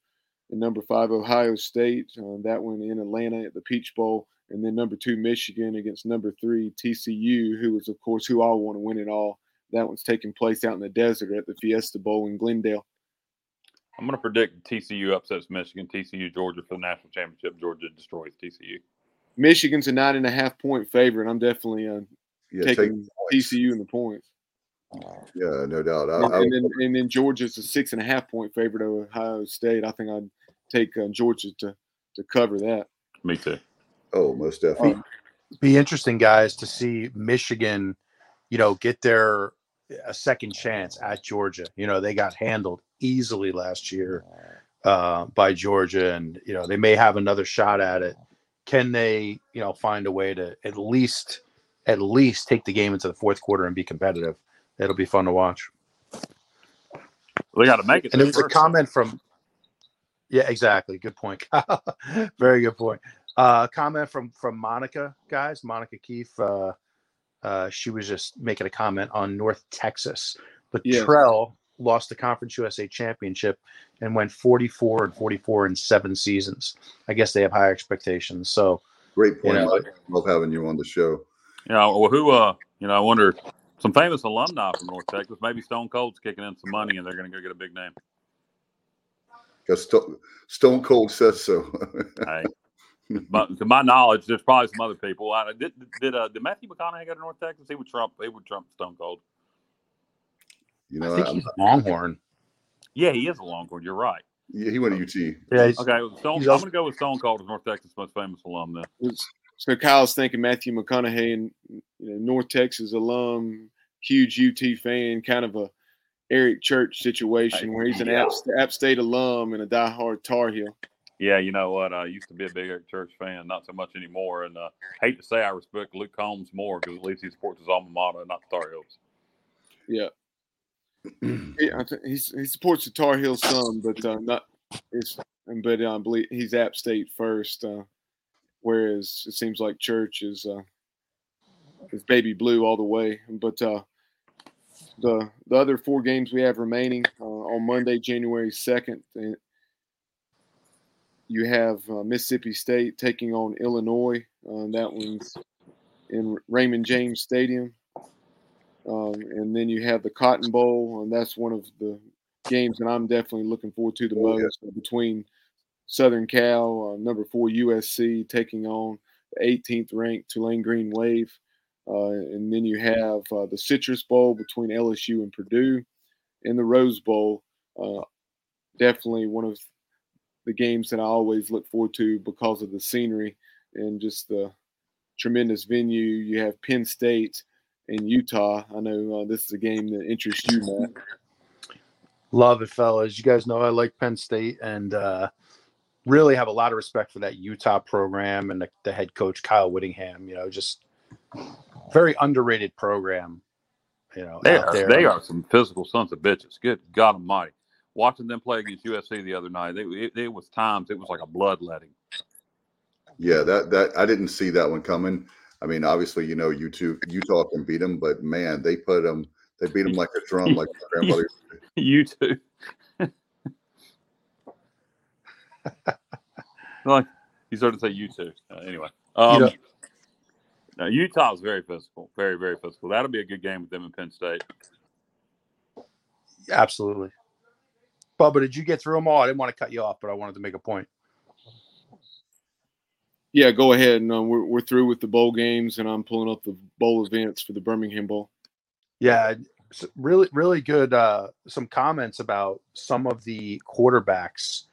and number 5 Ohio State. That one in Atlanta at the Peach Bowl, and then number 2 Michigan against number 3 TCU, who is of course who I want to win it all. That one's taking place out in the desert at the Fiesta Bowl in Glendale. I'm going to predict TCU upsets Michigan. TCU Georgia for the national championship. Georgia destroys TCU. Michigan's a 9.5-point favorite. I'm definitely taking TCU in the points. Yeah, no doubt. And then Georgia's a 6.5-point favorite over Ohio State. I think I'd take Georgia to cover that. Me too. Oh, most definitely. Be interesting, guys, to see Michigan, you know, get a second chance at Georgia. You know, they got handled easily last year by Georgia, and, you know, they may have another shot at it. Can they, you know, find a way to at least take the game into the fourth quarter and be competitive? It'll be fun to watch. We got to make it. And there was a comment from – yeah, exactly. Good point. Very good point. Comment from Monica, guys. Monica Keefe. She was just making a comment on North Texas. Latrell lost the Conference USA Championship and went 44-44 in 7 seasons. I guess they have high expectations. So great point. You know, love having you on the show. Yeah, well, I wonder – some famous alumni from North Texas. Maybe Stone Cold's kicking in some money, and they're going to go get a big name. Because Stone Cold says so. Hey, to my knowledge, there's probably some other people. Did Matthew McConaughey go to North Texas? He would trump Stone Cold. You know, I think he's a Longhorn. Yeah, he is a Longhorn. You're right. Yeah, he went to UT. Yeah. I'm going to go with Stone Cold as North Texas' most famous alum then. So Kyle's thinking Matthew McConaughey, and you know, North Texas alum, huge UT fan, kind of a Eric Church situation where he's an App State alum and a diehard Tar Heel. Yeah, you know what? I used to be a big Eric Church fan, not so much anymore. And I hate to say I respect Luke Combs more because at least he supports his alma mater, not the Tar Heels. Yeah. He supports the Tar Heels some, but I believe he's App State first. Whereas it seems like Church is baby blue all the way. But the other 4 games we have remaining on Monday, January 2nd, you have Mississippi State taking on Illinois. That one's in Raymond James Stadium. And then you have the Cotton Bowl, and that's one of the games that I'm definitely looking forward to the most between – Southern Cal, number 4 USC, taking on the 18th-ranked Tulane Green Wave. And then you have the Citrus Bowl between LSU and Purdue, and the Rose Bowl, definitely one of the games that I always look forward to because of the scenery and just the tremendous venue. You have Penn State and Utah. I know this is a game that interests you, Matt. Love it, fellas. You guys know I like Penn State, and really have a lot of respect for that Utah program and the head coach, Kyle Whittingham. You know, just very underrated program. You know, they are some physical sons of bitches. Good God Almighty. Watching them play against USC the other night, it was times. It was like a bloodletting. Yeah, that I didn't see that one coming. I mean, obviously, you know, Utah can beat them, but man, they beat them like a drum, like my grandmother. You too. Like you started to say, you too. Anyway, yeah. Now Utah's very physical, very, very physical. That'll be a good game with them in Penn State. Absolutely. Bubba, did you get through them all? I didn't want to cut you off, but I wanted to make a point. Yeah, go ahead. And we're through with the bowl games, and I'm pulling up the bowl events for the Birmingham Bowl. Yeah, really, really good. Some comments about some of the quarterbacks,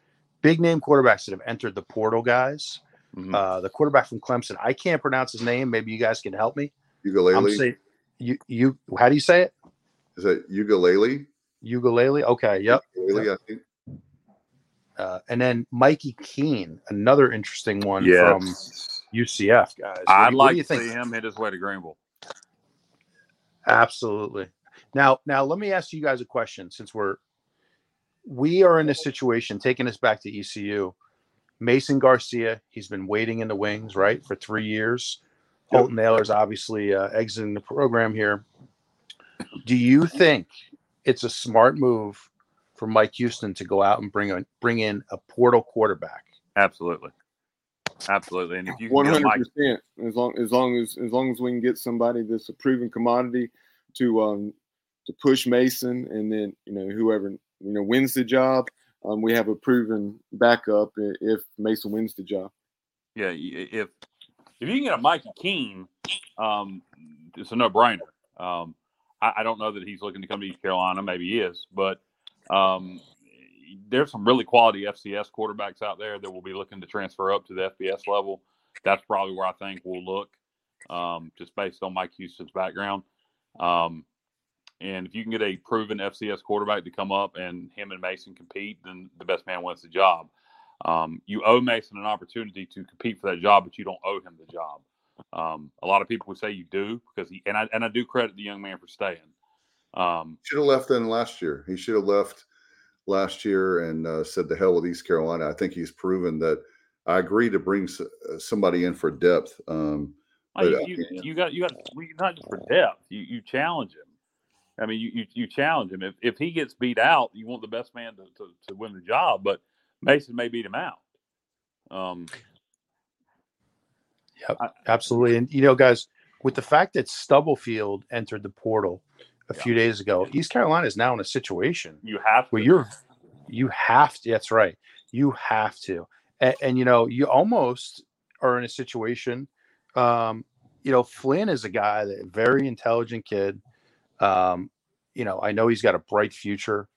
big name quarterbacks that have entered the portal, guys. Mm-hmm. The quarterback from Clemson, I can't pronounce his name. Maybe you guys can help me. Ugalele. You. How do you say it? Is that Ugalele? Ugalele. Okay. Yep. Ugalele, I think. And then Mikey Keene, another interesting one from UCF, guys. I'd like to see him hit his way to Greenville. Absolutely. Now let me ask you guys a question, since we are in this situation, taking us back to ECU. Mason Garcia, he's been waiting in the wings, right, for 3 years. Holton Naylor's obviously exiting the program here. Do you think it's a smart move for Mike Houston to go out and bring in a portal quarterback? Absolutely. And if you 100%, as long as we can get somebody that's a proven commodity to push Mason, and then, you know, whoever, you know, wins the job, we have a proven backup if Mason wins the job. Yeah, if you can get a Mikey Keene, it's a no-brainer. I don't know that he's looking to come to East Carolina. Maybe he is, but there's some really quality FCS quarterbacks out there that will be looking to transfer up to the FBS level. That's probably where I think we'll look, just based on Mike Houston's background. And if you can get a proven FCS quarterback to come up and him and Mason compete, then the best man wins the job. You owe Mason an opportunity to compete for that job, but you don't owe him the job. A lot of people would say you do, because I do credit the young man for staying. Should have left then last year. He should have left last year and said, the hell with East Carolina. I think he's proven that. I agree to bring somebody in for depth. You not just for depth. You challenge him. I mean, you challenge him. If he gets beat out, you want the best man to win the job. But Mason may beat him out. Absolutely. And you know, guys, with the fact that Stubblefield entered the portal a few days ago, East Carolina is now in a situation you have to. That's right. You have to, and you know, you almost are in a situation. You know, Flynn is a guy that very intelligent kid. You know, I know he's got a bright future.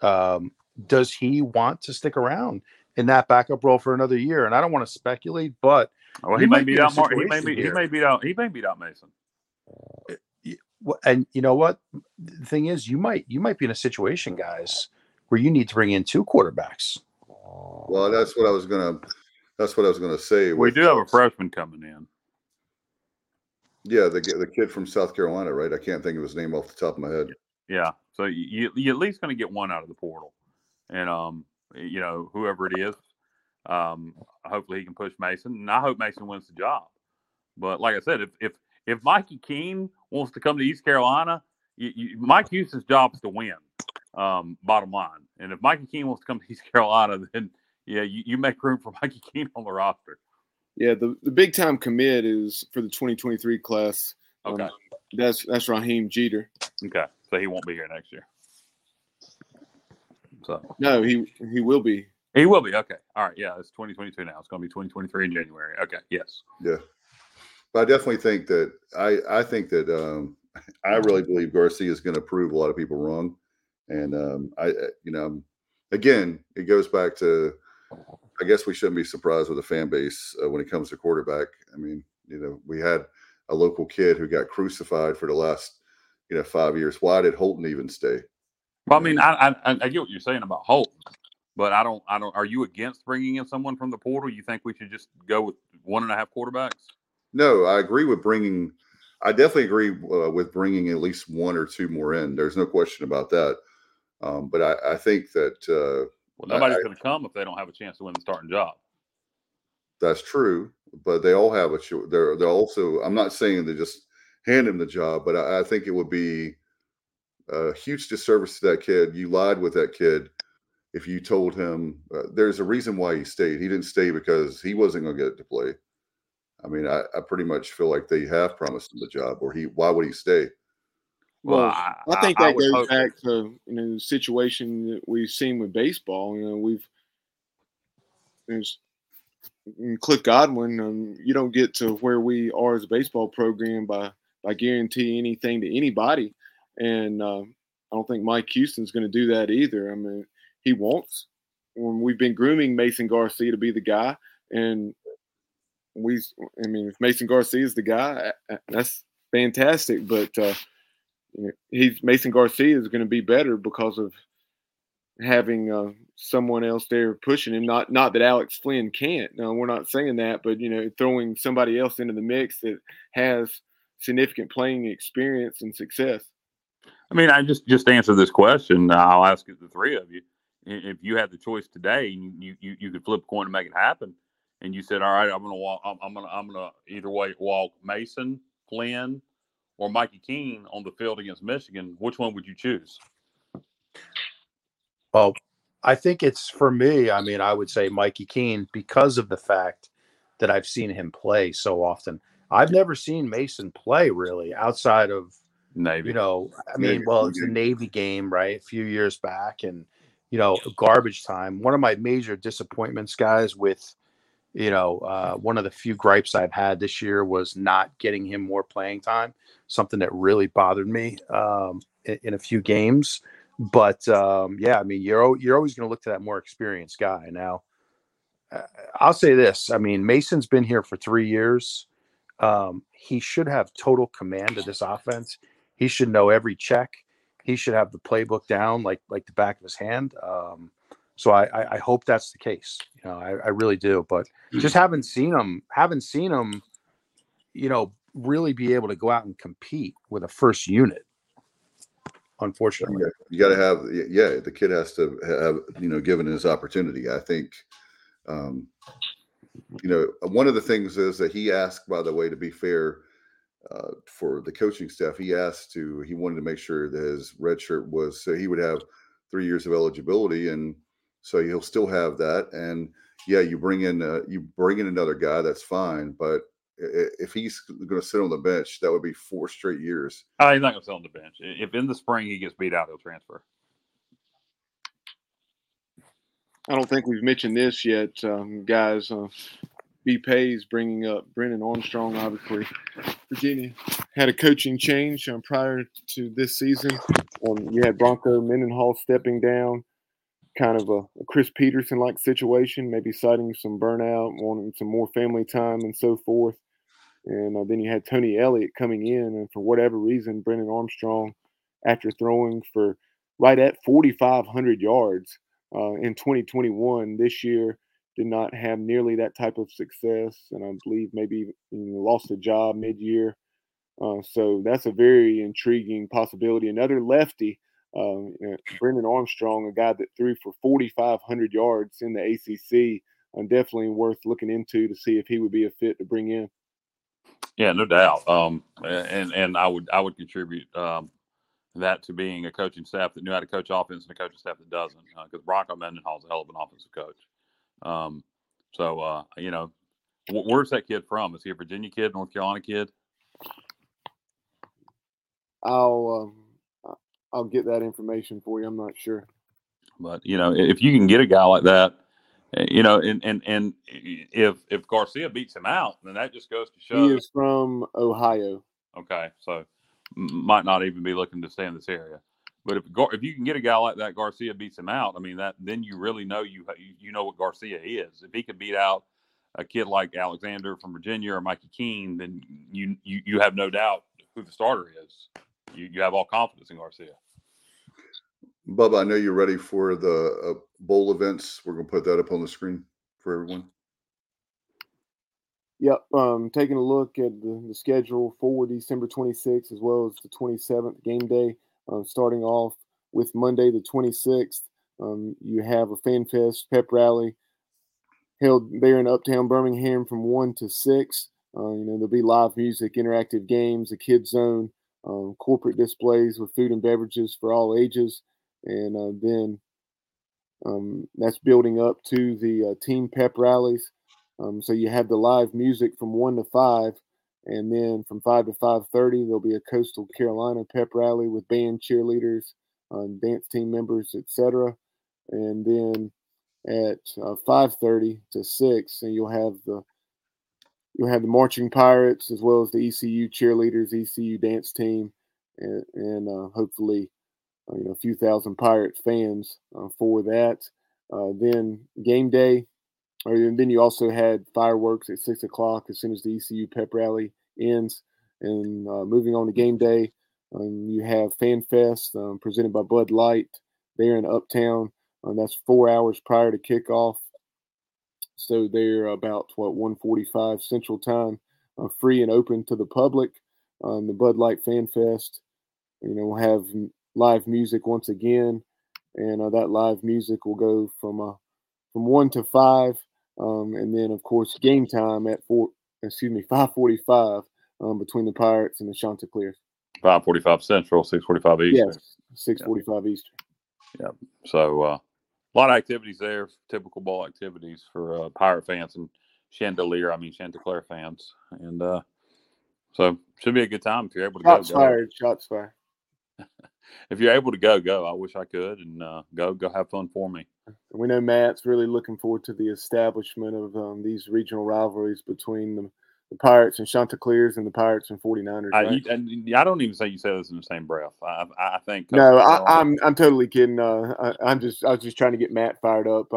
Does he want to stick around in that backup role for another year? And I don't want to speculate, but he may beat out Mason. And you know what? The thing is, you might be in a situation, guys, where you need to bring in two quarterbacks. Well, that's what I was gonna say. We do have a freshman coming in. Yeah, the kid from South Carolina, right? I can't think of his name off the top of my head. Yeah, so you're at least going to get one out of the portal, and you know, whoever it is, hopefully he can push Mason, and I hope Mason wins the job. But like I said, if Mikey Keene wants to come to East Carolina, Mike Houston's job is to win. Bottom line, and if Mikey Keene wants to come to East Carolina, then yeah, you make room for Mikey Keene on the roster. Yeah, the big time commit is for the 2023 class. Okay, that's Raheem Jeter. Okay, so he won't be here next year. So no, he will be. He will be. Okay, all right. Yeah, it's 2022 now. It's going to be 2023 in January. Okay. Yes. Yeah, but I definitely think that I really believe Garcia is going to prove a lot of people wrong, and again, it goes back to, I guess we shouldn't be surprised with the fan base when it comes to quarterback. I mean, you know, we had a local kid who got crucified for the last, 5 years. Why did Holton even stay? Well, I mean, I get what you're saying about Holt, but I don't. Are you against bringing in someone from the portal? You think we should just go with 1.5 quarterbacks? No, I agree with bringing. I definitely agree with bringing at least 1 or 2 more in. There's no question about that. But I think that nobody's going to come if they don't have a chance to win the starting job. That's true, but they all have a choice. They're also. I'm not saying they just hand him the job, but I think it would be a huge disservice to that kid. You lied with that kid if you told him there's a reason why he stayed. He didn't stay because he wasn't going to get it to play. I mean, I pretty much feel like they have promised him the job, or why would he stay? Well, I think that goes back to the situation that we've seen with baseball. Cliff Godwin, you don't get to where we are as a baseball program by guaranteeing anything to anybody. And I don't think Mike Houston's going to do that either. I mean, he wants. When we've been grooming Mason Garcia to be the guy, and if Mason Garcia is the guy, that's fantastic. But Mason Garcia is going to be better because of having someone else there pushing him. Not that Alex Flynn can't. No, we're not saying that. But throwing somebody else into the mix that has significant playing experience and success. I mean, I just answer this question. I'll ask it to the three of you. If you had the choice today, you could flip a coin to make it happen, and you said, "All right, I'm gonna either way walk Mason, Flynn, or Mikey Keene on the field against Michigan." Which one would you choose? Well, I think it's for me. I mean, I would say Mikey Keene because of the fact that I've seen him play so often. I've never seen Mason play really outside of Navy. It's the Navy game, right? A few years back, and garbage time. One of my major disappointments, guys, with one of the few gripes I've had this year was not getting him more playing time. Something that really bothered me in a few games. But you're always going to look to that more experienced guy. Now, I'll say this: Mason's been here for 3 years. He should have total command of this offense. He should know every check. He should have the playbook down like the back of his hand. So I hope that's the case. I really do. But just haven't seen him. Really be able to go out and compete with a first unit. Unfortunately, you got to have. Yeah, the kid has to have. Given his opportunity, I think. One of the things is that he asked, by the way, to be fair, for the coaching staff, he wanted to make sure that his red shirt was, so he would have 3 years of eligibility. And so he'll still have that. And yeah, you bring in another guy, that's fine. But if he's going to sit on the bench, that would be 4 straight years. Oh, he's not going to sit on the bench. If in the spring he gets beat out, he'll transfer. I don't think we've mentioned this yet, guys. B. Pay's bringing up Brennan Armstrong, obviously. Virginia had a coaching change prior to this season. You had Bronco Mendenhall stepping down, kind of a Chris Peterson-like situation, maybe citing some burnout, wanting some more family time and so forth. And then you had Tony Elliott coming in, and for whatever reason, Brennan Armstrong, after throwing for right at 4,500 yards, in 2021, this year, did not have nearly that type of success, and I believe maybe lost a job mid-year. So that's a very intriguing possibility. Another lefty, Brendan Armstrong, a guy that threw for 4,500 yards in the ACC, definitely worth looking into to see if he would be a fit to bring in. Yeah, no doubt. And I would contribute that to being a coaching staff that knew how to coach offense and a coaching staff that doesn't, because Bronco Mendenhall is a hell of an offensive coach. Where's that kid from? Is he a Virginia kid, North Carolina kid? I'll get that information for you. I'm not sure. But, if you can get a guy like that, and if Garcia beats him out, then that just goes to show. He is from Ohio. Okay, so might not even be looking to stay in this area, but if you can get a guy like that, Garcia beats him out. Then you really know you know what Garcia is. If he could beat out a kid like Alexander from Virginia or Mikey Keene, then you have no doubt who the starter is. You have all confidence in Garcia. Bubba, I know you're ready for the bowl events. We're going to put that up on the screen for everyone. Yep. Taking a look at the schedule for December 26th as well as the 27th game day, starting off with Monday the 26th. You have a fan fest pep rally held there in Uptown Birmingham from 1 to 6. There'll be live music, interactive games, a kids zone, corporate displays with food and beverages for all ages. And then that's building up to the team pep rallies. So you have the live music from 1 to 5. And then from 5 to 5:30, there'll be a Coastal Carolina pep rally with band, cheerleaders, dance team members, etc. And then at 5:30 to 6, and you'll have the Marching Pirates as well as the ECU cheerleaders, ECU dance team, and hopefully a few thousand Pirate fans for that. Then game day, and then you also had fireworks at 6 o'clock as soon as the ECU pep rally ends. And moving on to game day, you have Fan Fest presented by Bud Light there in Uptown. That's 4 hours prior to kickoff, so they're about 1:45 Central Time. Free and open to the public. The Bud Light Fan Fest, will have live music once again, and that live music will go from 1 to 5, and then of course game time at 5:45 between the Pirates and the Chanticleers. 5:45 Central, 6:45 Eastern. Yes, 6:45 Eastern. Yeah, so. A lot of activities there, typical ball activities for Pirate fans and Chanticleer fans. And so should be a good time if you're able to go. Shots fired. If you're able to go. I wish I could. And go have fun for me. We know Matt's really looking forward to the establishment of these regional rivalries between the Pirates and Chanticleers and the Pirates and 49ers. Right? I don't even say you say this in the same breath. I think. No, I'm totally kidding. I was just trying to get Matt fired up.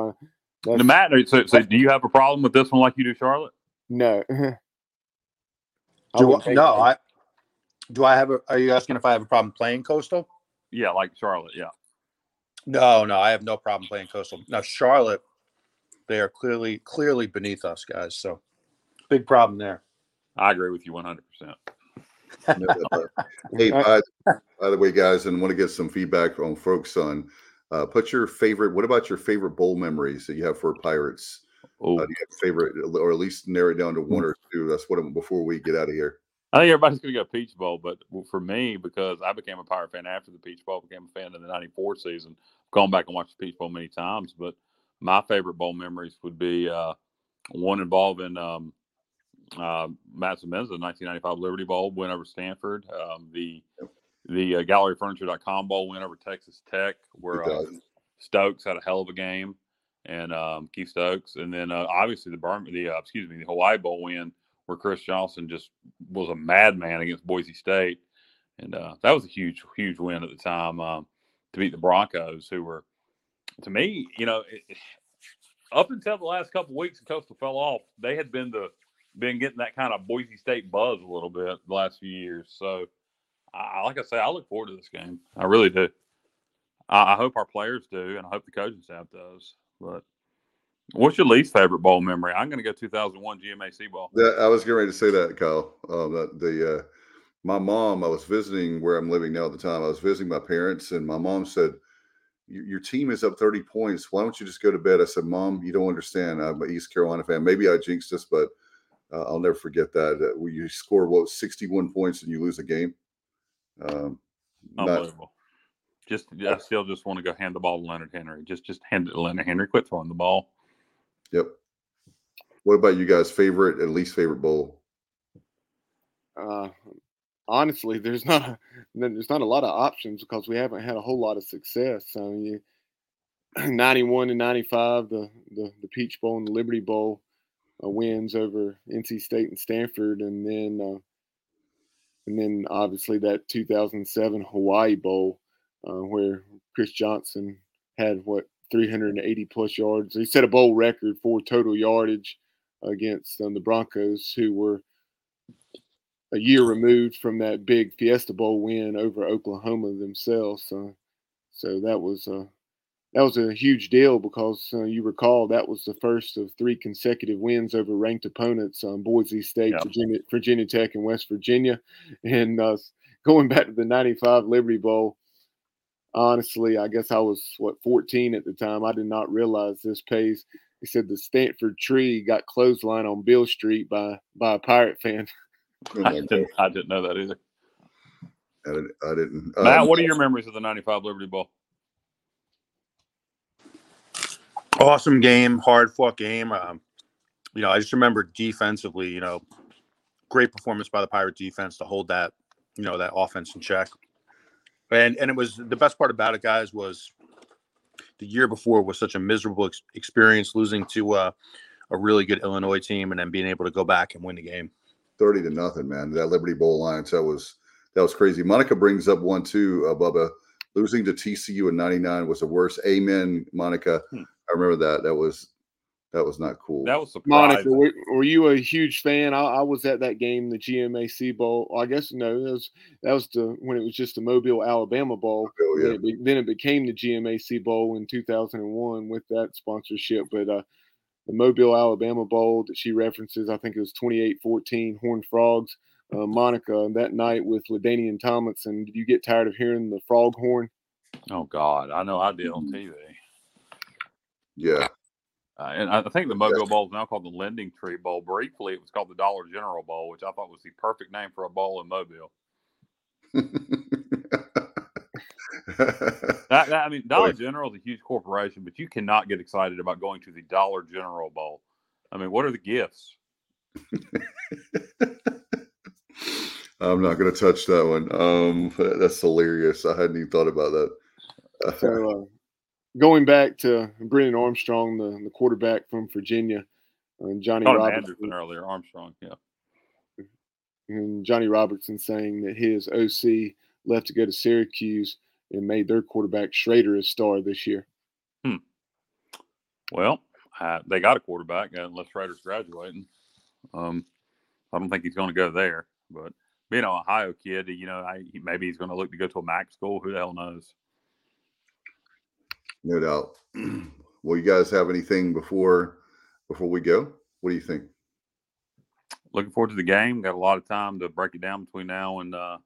Matt, so do you have a problem with this one like you do Charlotte? No. Are you asking if I have a problem playing Coastal? Yeah, like Charlotte. Yeah. No, I have no problem playing Coastal. Now Charlotte, they are clearly beneath us guys. So big problem there. I agree with you 100%. Hey, by the way, guys, and want to get some feedback on folks on what about your favorite bowl memories that you have for Pirates? Oh, do you have favorite, or at least narrow it down to one or two? That's what before we get out of here. I think everybody's going to go Peach Bowl, but for me, because I became a Pirate fan after the Peach Bowl, became a fan in the 94 season. I've gone back and watched the Peach Bowl many times, but my favorite bowl memories would be one involving Matt Semenza, the 1995 Liberty Bowl win over Stanford. The GalleryFurniture.com Bowl win over Texas Tech, where Stokes had a hell of a game, and Keith Stokes, and then obviously the Hawaii Bowl win, where Chris Johnson just was a madman against Boise State, and that was a huge, huge win at the time to beat the Broncos, who were, to me, up until the last couple of weeks, the Coastal fell off. They had been getting that kind of Boise State buzz a little bit the last few years. So, like I say, I look forward to this game. I really do. I hope our players do, and I hope the coaching staff does. But what's your least favorite bowl memory? I'm going to go 2001 GMAC Bowl. Yeah, I was getting ready to say that, Kyle. My mom, I was visiting where I'm living now at the time. I was visiting my parents, and my mom said, your team is up 30 points. Why don't you just go to bed? I said, Mom, you don't understand. I'm an East Carolina fan. Maybe I jinxed this, but I'll never forget that. You score 61 points and you lose a game. Unbelievable. I still just want to go hand the ball to Leonard Henry. Just hand it to Leonard Henry. Quit throwing the ball. Yep. What about you guys' favorite and least favorite bowl? Honestly, there's not a lot of options because we haven't had a whole lot of success. I mean, 91 and 95, the Peach Bowl and the Liberty Bowl wins over NC State and Stanford, and then obviously that 2007 Hawaii Bowl where Chris Johnson had 380 plus yards. He set a bowl record for total yardage against the Broncos, who were a year removed from that big Fiesta Bowl win over Oklahoma themselves. So, So that was a huge deal because you recall that was the first of three consecutive wins over ranked opponents, Boise State, yeah, Virginia Tech, and West Virginia. And going back to the 95 Liberty Bowl, honestly, I guess I was, 14 at the time. I did not realize this pace. He said the Stanford tree got clotheslined on Bill Street by a Pirate fan. I didn't know that either. I didn't. Matt, what are your memories of the 95 Liberty Bowl? Awesome game, hard-fought game. I just remember defensively, great performance by the Pirate defense to hold that, that offense in check. And it was the best part about it, guys, was the year before was such a miserable experience losing to a really good Illinois team and then being able to go back and win the game. 30-0, man. That Liberty Bowl Alliance, that was crazy. Monica brings up one, too, Bubba. Losing to TCU in 99 was the worst. Amen, Monica. I remember that. That was not cool. That was surprising. Monica, were you a huge fan? I was at that game, the GMAC Bowl. I guess, no, that was when it was just the Mobile, Alabama Bowl. Oh, yeah. Then it became the GMAC Bowl in 2001 with that sponsorship. But the Mobile, Alabama Bowl that she references, I think it was 28-14, Horned Frogs. Monica, that night with LaDainian Tomlinson, did you get tired of hearing the frog horn? Oh, God. I know I did on TV. Yeah. And I think the Mobile Bowl is now called the Lending Tree Bowl. Briefly, it was called the Dollar General Bowl, which I thought was the perfect name for a bowl in Mobile. Dollar General is a huge corporation, but you cannot get excited about going to the Dollar General Bowl. I mean, what are the gifts? I'm not going to touch that one. That's hilarious. I hadn't even thought about that. So, going back to Brennan Armstrong, the quarterback from Virginia, and Johnny Robertson earlier, Armstrong, yeah. And Johnny Robertson saying that his OC left to go to Syracuse and made their quarterback Schrader his star this year. Well, they got a quarterback unless Schrader's graduating. I don't think he's going to go there, but being an Ohio kid, maybe he's going to look to go to a MAC school. Who the hell knows? No doubt. Well, you guys have anything before we go? What do you think? Looking forward to the game. Got a lot of time to break it down between now and the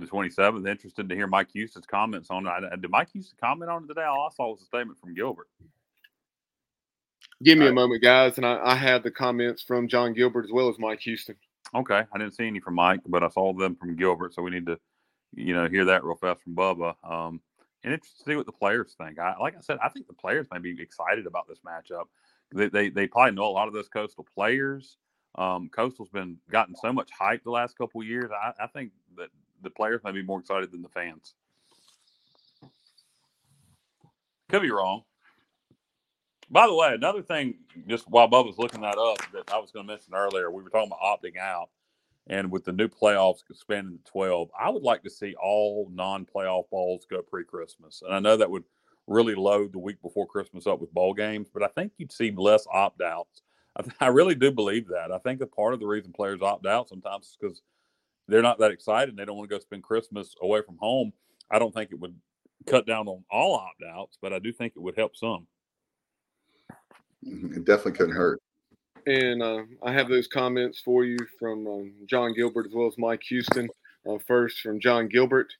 27th. Interested to hear Mike Houston's comments on it. Did Mike Houston comment on it today? All I saw was a statement from Gilbert. Give me a moment, guys, and I have the comments from John Gilbert as well as Mike Houston. Okay, I didn't see any from Mike, but I saw them from Gilbert, so we need to, hear that real fast from Bubba. And interested to see what the players think. Like I said, I think the players may be excited about this matchup. They probably know a lot of those Coastal players. Coastal's gotten so much hype the last couple of years. I think that the players may be more excited than the fans. Could be wrong. By the way, another thing, just while Bubba was looking that up, that I was going to mention earlier, we were talking about opting out, and with the new playoffs expanding to 12, I would like to see all non-playoff bowls go pre-Christmas. And I know that would really load the week before Christmas up with bowl games, but I think you'd see less opt-outs. I really do believe that. I think that part of the reason players opt out sometimes is because they're not that excited and they don't want to go spend Christmas away from home. I don't think it would cut down on all opt-outs, but I do think it would help some. It definitely couldn't hurt. And I have those comments for you from John Gilbert as well as Mike Houston. First, from John Gilbert,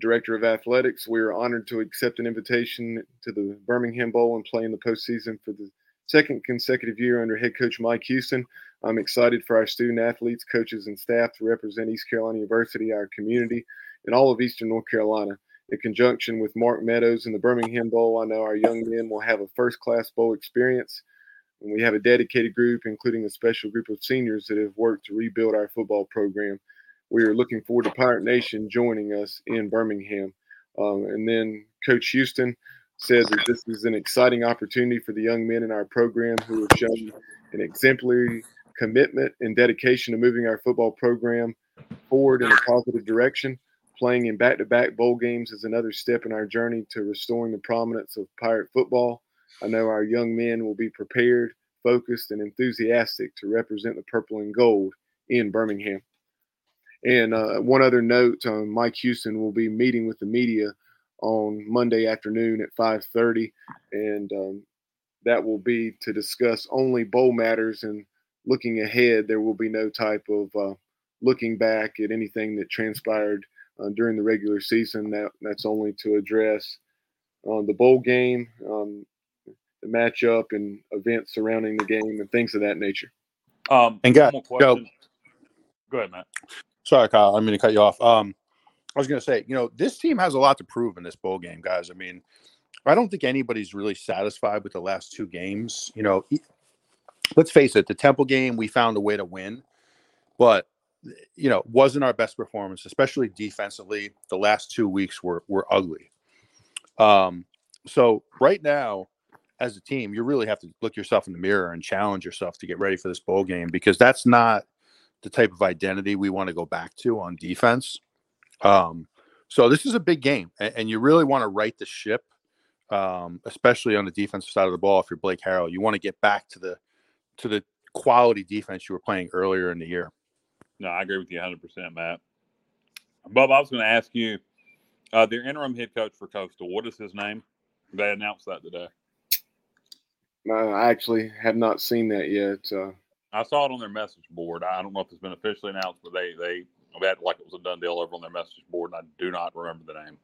Director of Athletics, we are honored to accept an invitation to the Birmingham Bowl and play in the postseason for the second consecutive year under head coach Mike Houston. I'm excited for our student athletes, coaches, and staff to represent East Carolina University, our community, and all of Eastern North Carolina. In conjunction with Mark Meadows and the Birmingham Bowl, I know our young men will have a first-class bowl experience. And we have a dedicated group, including a special group of seniors that have worked to rebuild our football program. We are looking forward to Pirate Nation joining us in Birmingham. And then Coach Houston says that this is an exciting opportunity for the young men in our program who have shown an exemplary commitment and dedication to moving our football program forward in a positive direction. Playing in back-to-back bowl games is another step in our journey to restoring the prominence of Pirate football. I know our young men will be prepared, focused, and enthusiastic to represent the purple and gold in Birmingham. And one other note, Mike Houston will be meeting with the media on Monday afternoon at 5:30, and that will be to discuss only bowl matters. And looking ahead, there will be no type of looking back at anything that transpired during the regular season. That's only to address the bowl game, the matchup, and events surrounding the game, and things of that nature. And guys, go ahead, Matt. Sorry, Kyle. I'm going to cut you off. I was going to say, this team has a lot to prove in this bowl game, guys. I mean, I don't think anybody's really satisfied with the last two games. Let's face it, the Temple game, we found a way to win, but wasn't our best performance, especially defensively. The last 2 weeks were ugly. So right now, as a team, you really have to look yourself in the mirror and challenge yourself to get ready for this bowl game, because that's not the type of identity we want to go back to on defense. So this is a big game, and you really want to right the ship, especially on the defensive side of the ball. If you're Blake Harrell, you want to get back to the quality defense you were playing earlier in the year. No, I agree with you 100%, Matt. Bub, I was going to ask you, their interim head coach for Coastal, what is his name? They announced that today. No, I actually have not seen that yet. I saw it on their message board. I don't know if it's been officially announced, but they acted like it was a done deal over on their message board, and I do not remember the name.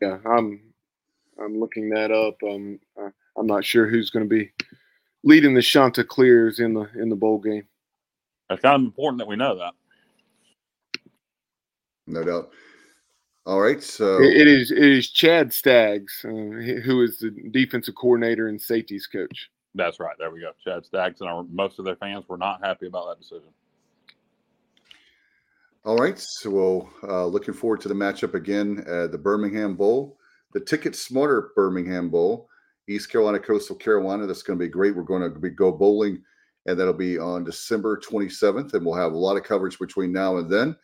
Yeah, I'm looking that up. I'm not sure who's going to be leading the Chanticleers in the bowl game. It's kind of important that we know that. No doubt. All right, so it is Chad Staggs, who is the defensive coordinator and safeties coach. That's right. There we go. Chad Staggs, and most of their fans were not happy about that decision. All right, so looking forward to the matchup again at the Birmingham Bowl. The Ticket Smarter Birmingham Bowl, East Carolina, Coastal Carolina. That's going to be great. We're going to go bowling, and that'll be on December 27th, and we'll have a lot of coverage between now and then,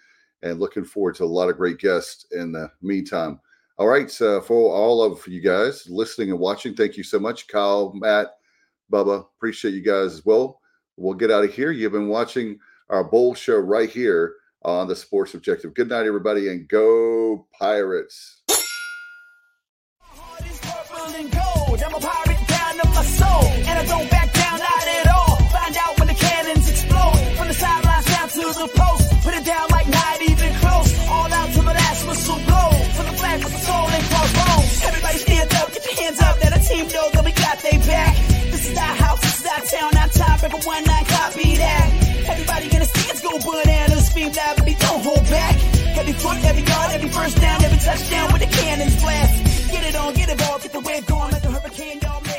and looking forward to a lot of great guests in the meantime. All right, so for all of you guys listening and watching, thank you so much. Kyle, Matt, Bubba, appreciate you guys as well. We'll get out of here. You've been watching our bowl show right here on the Sports Objective. Good night, everybody, and go Pirates. Every yard, every first down, every touchdown with the cannons blast. Get it on, get it all, get the wave going like the hurricane, y'all.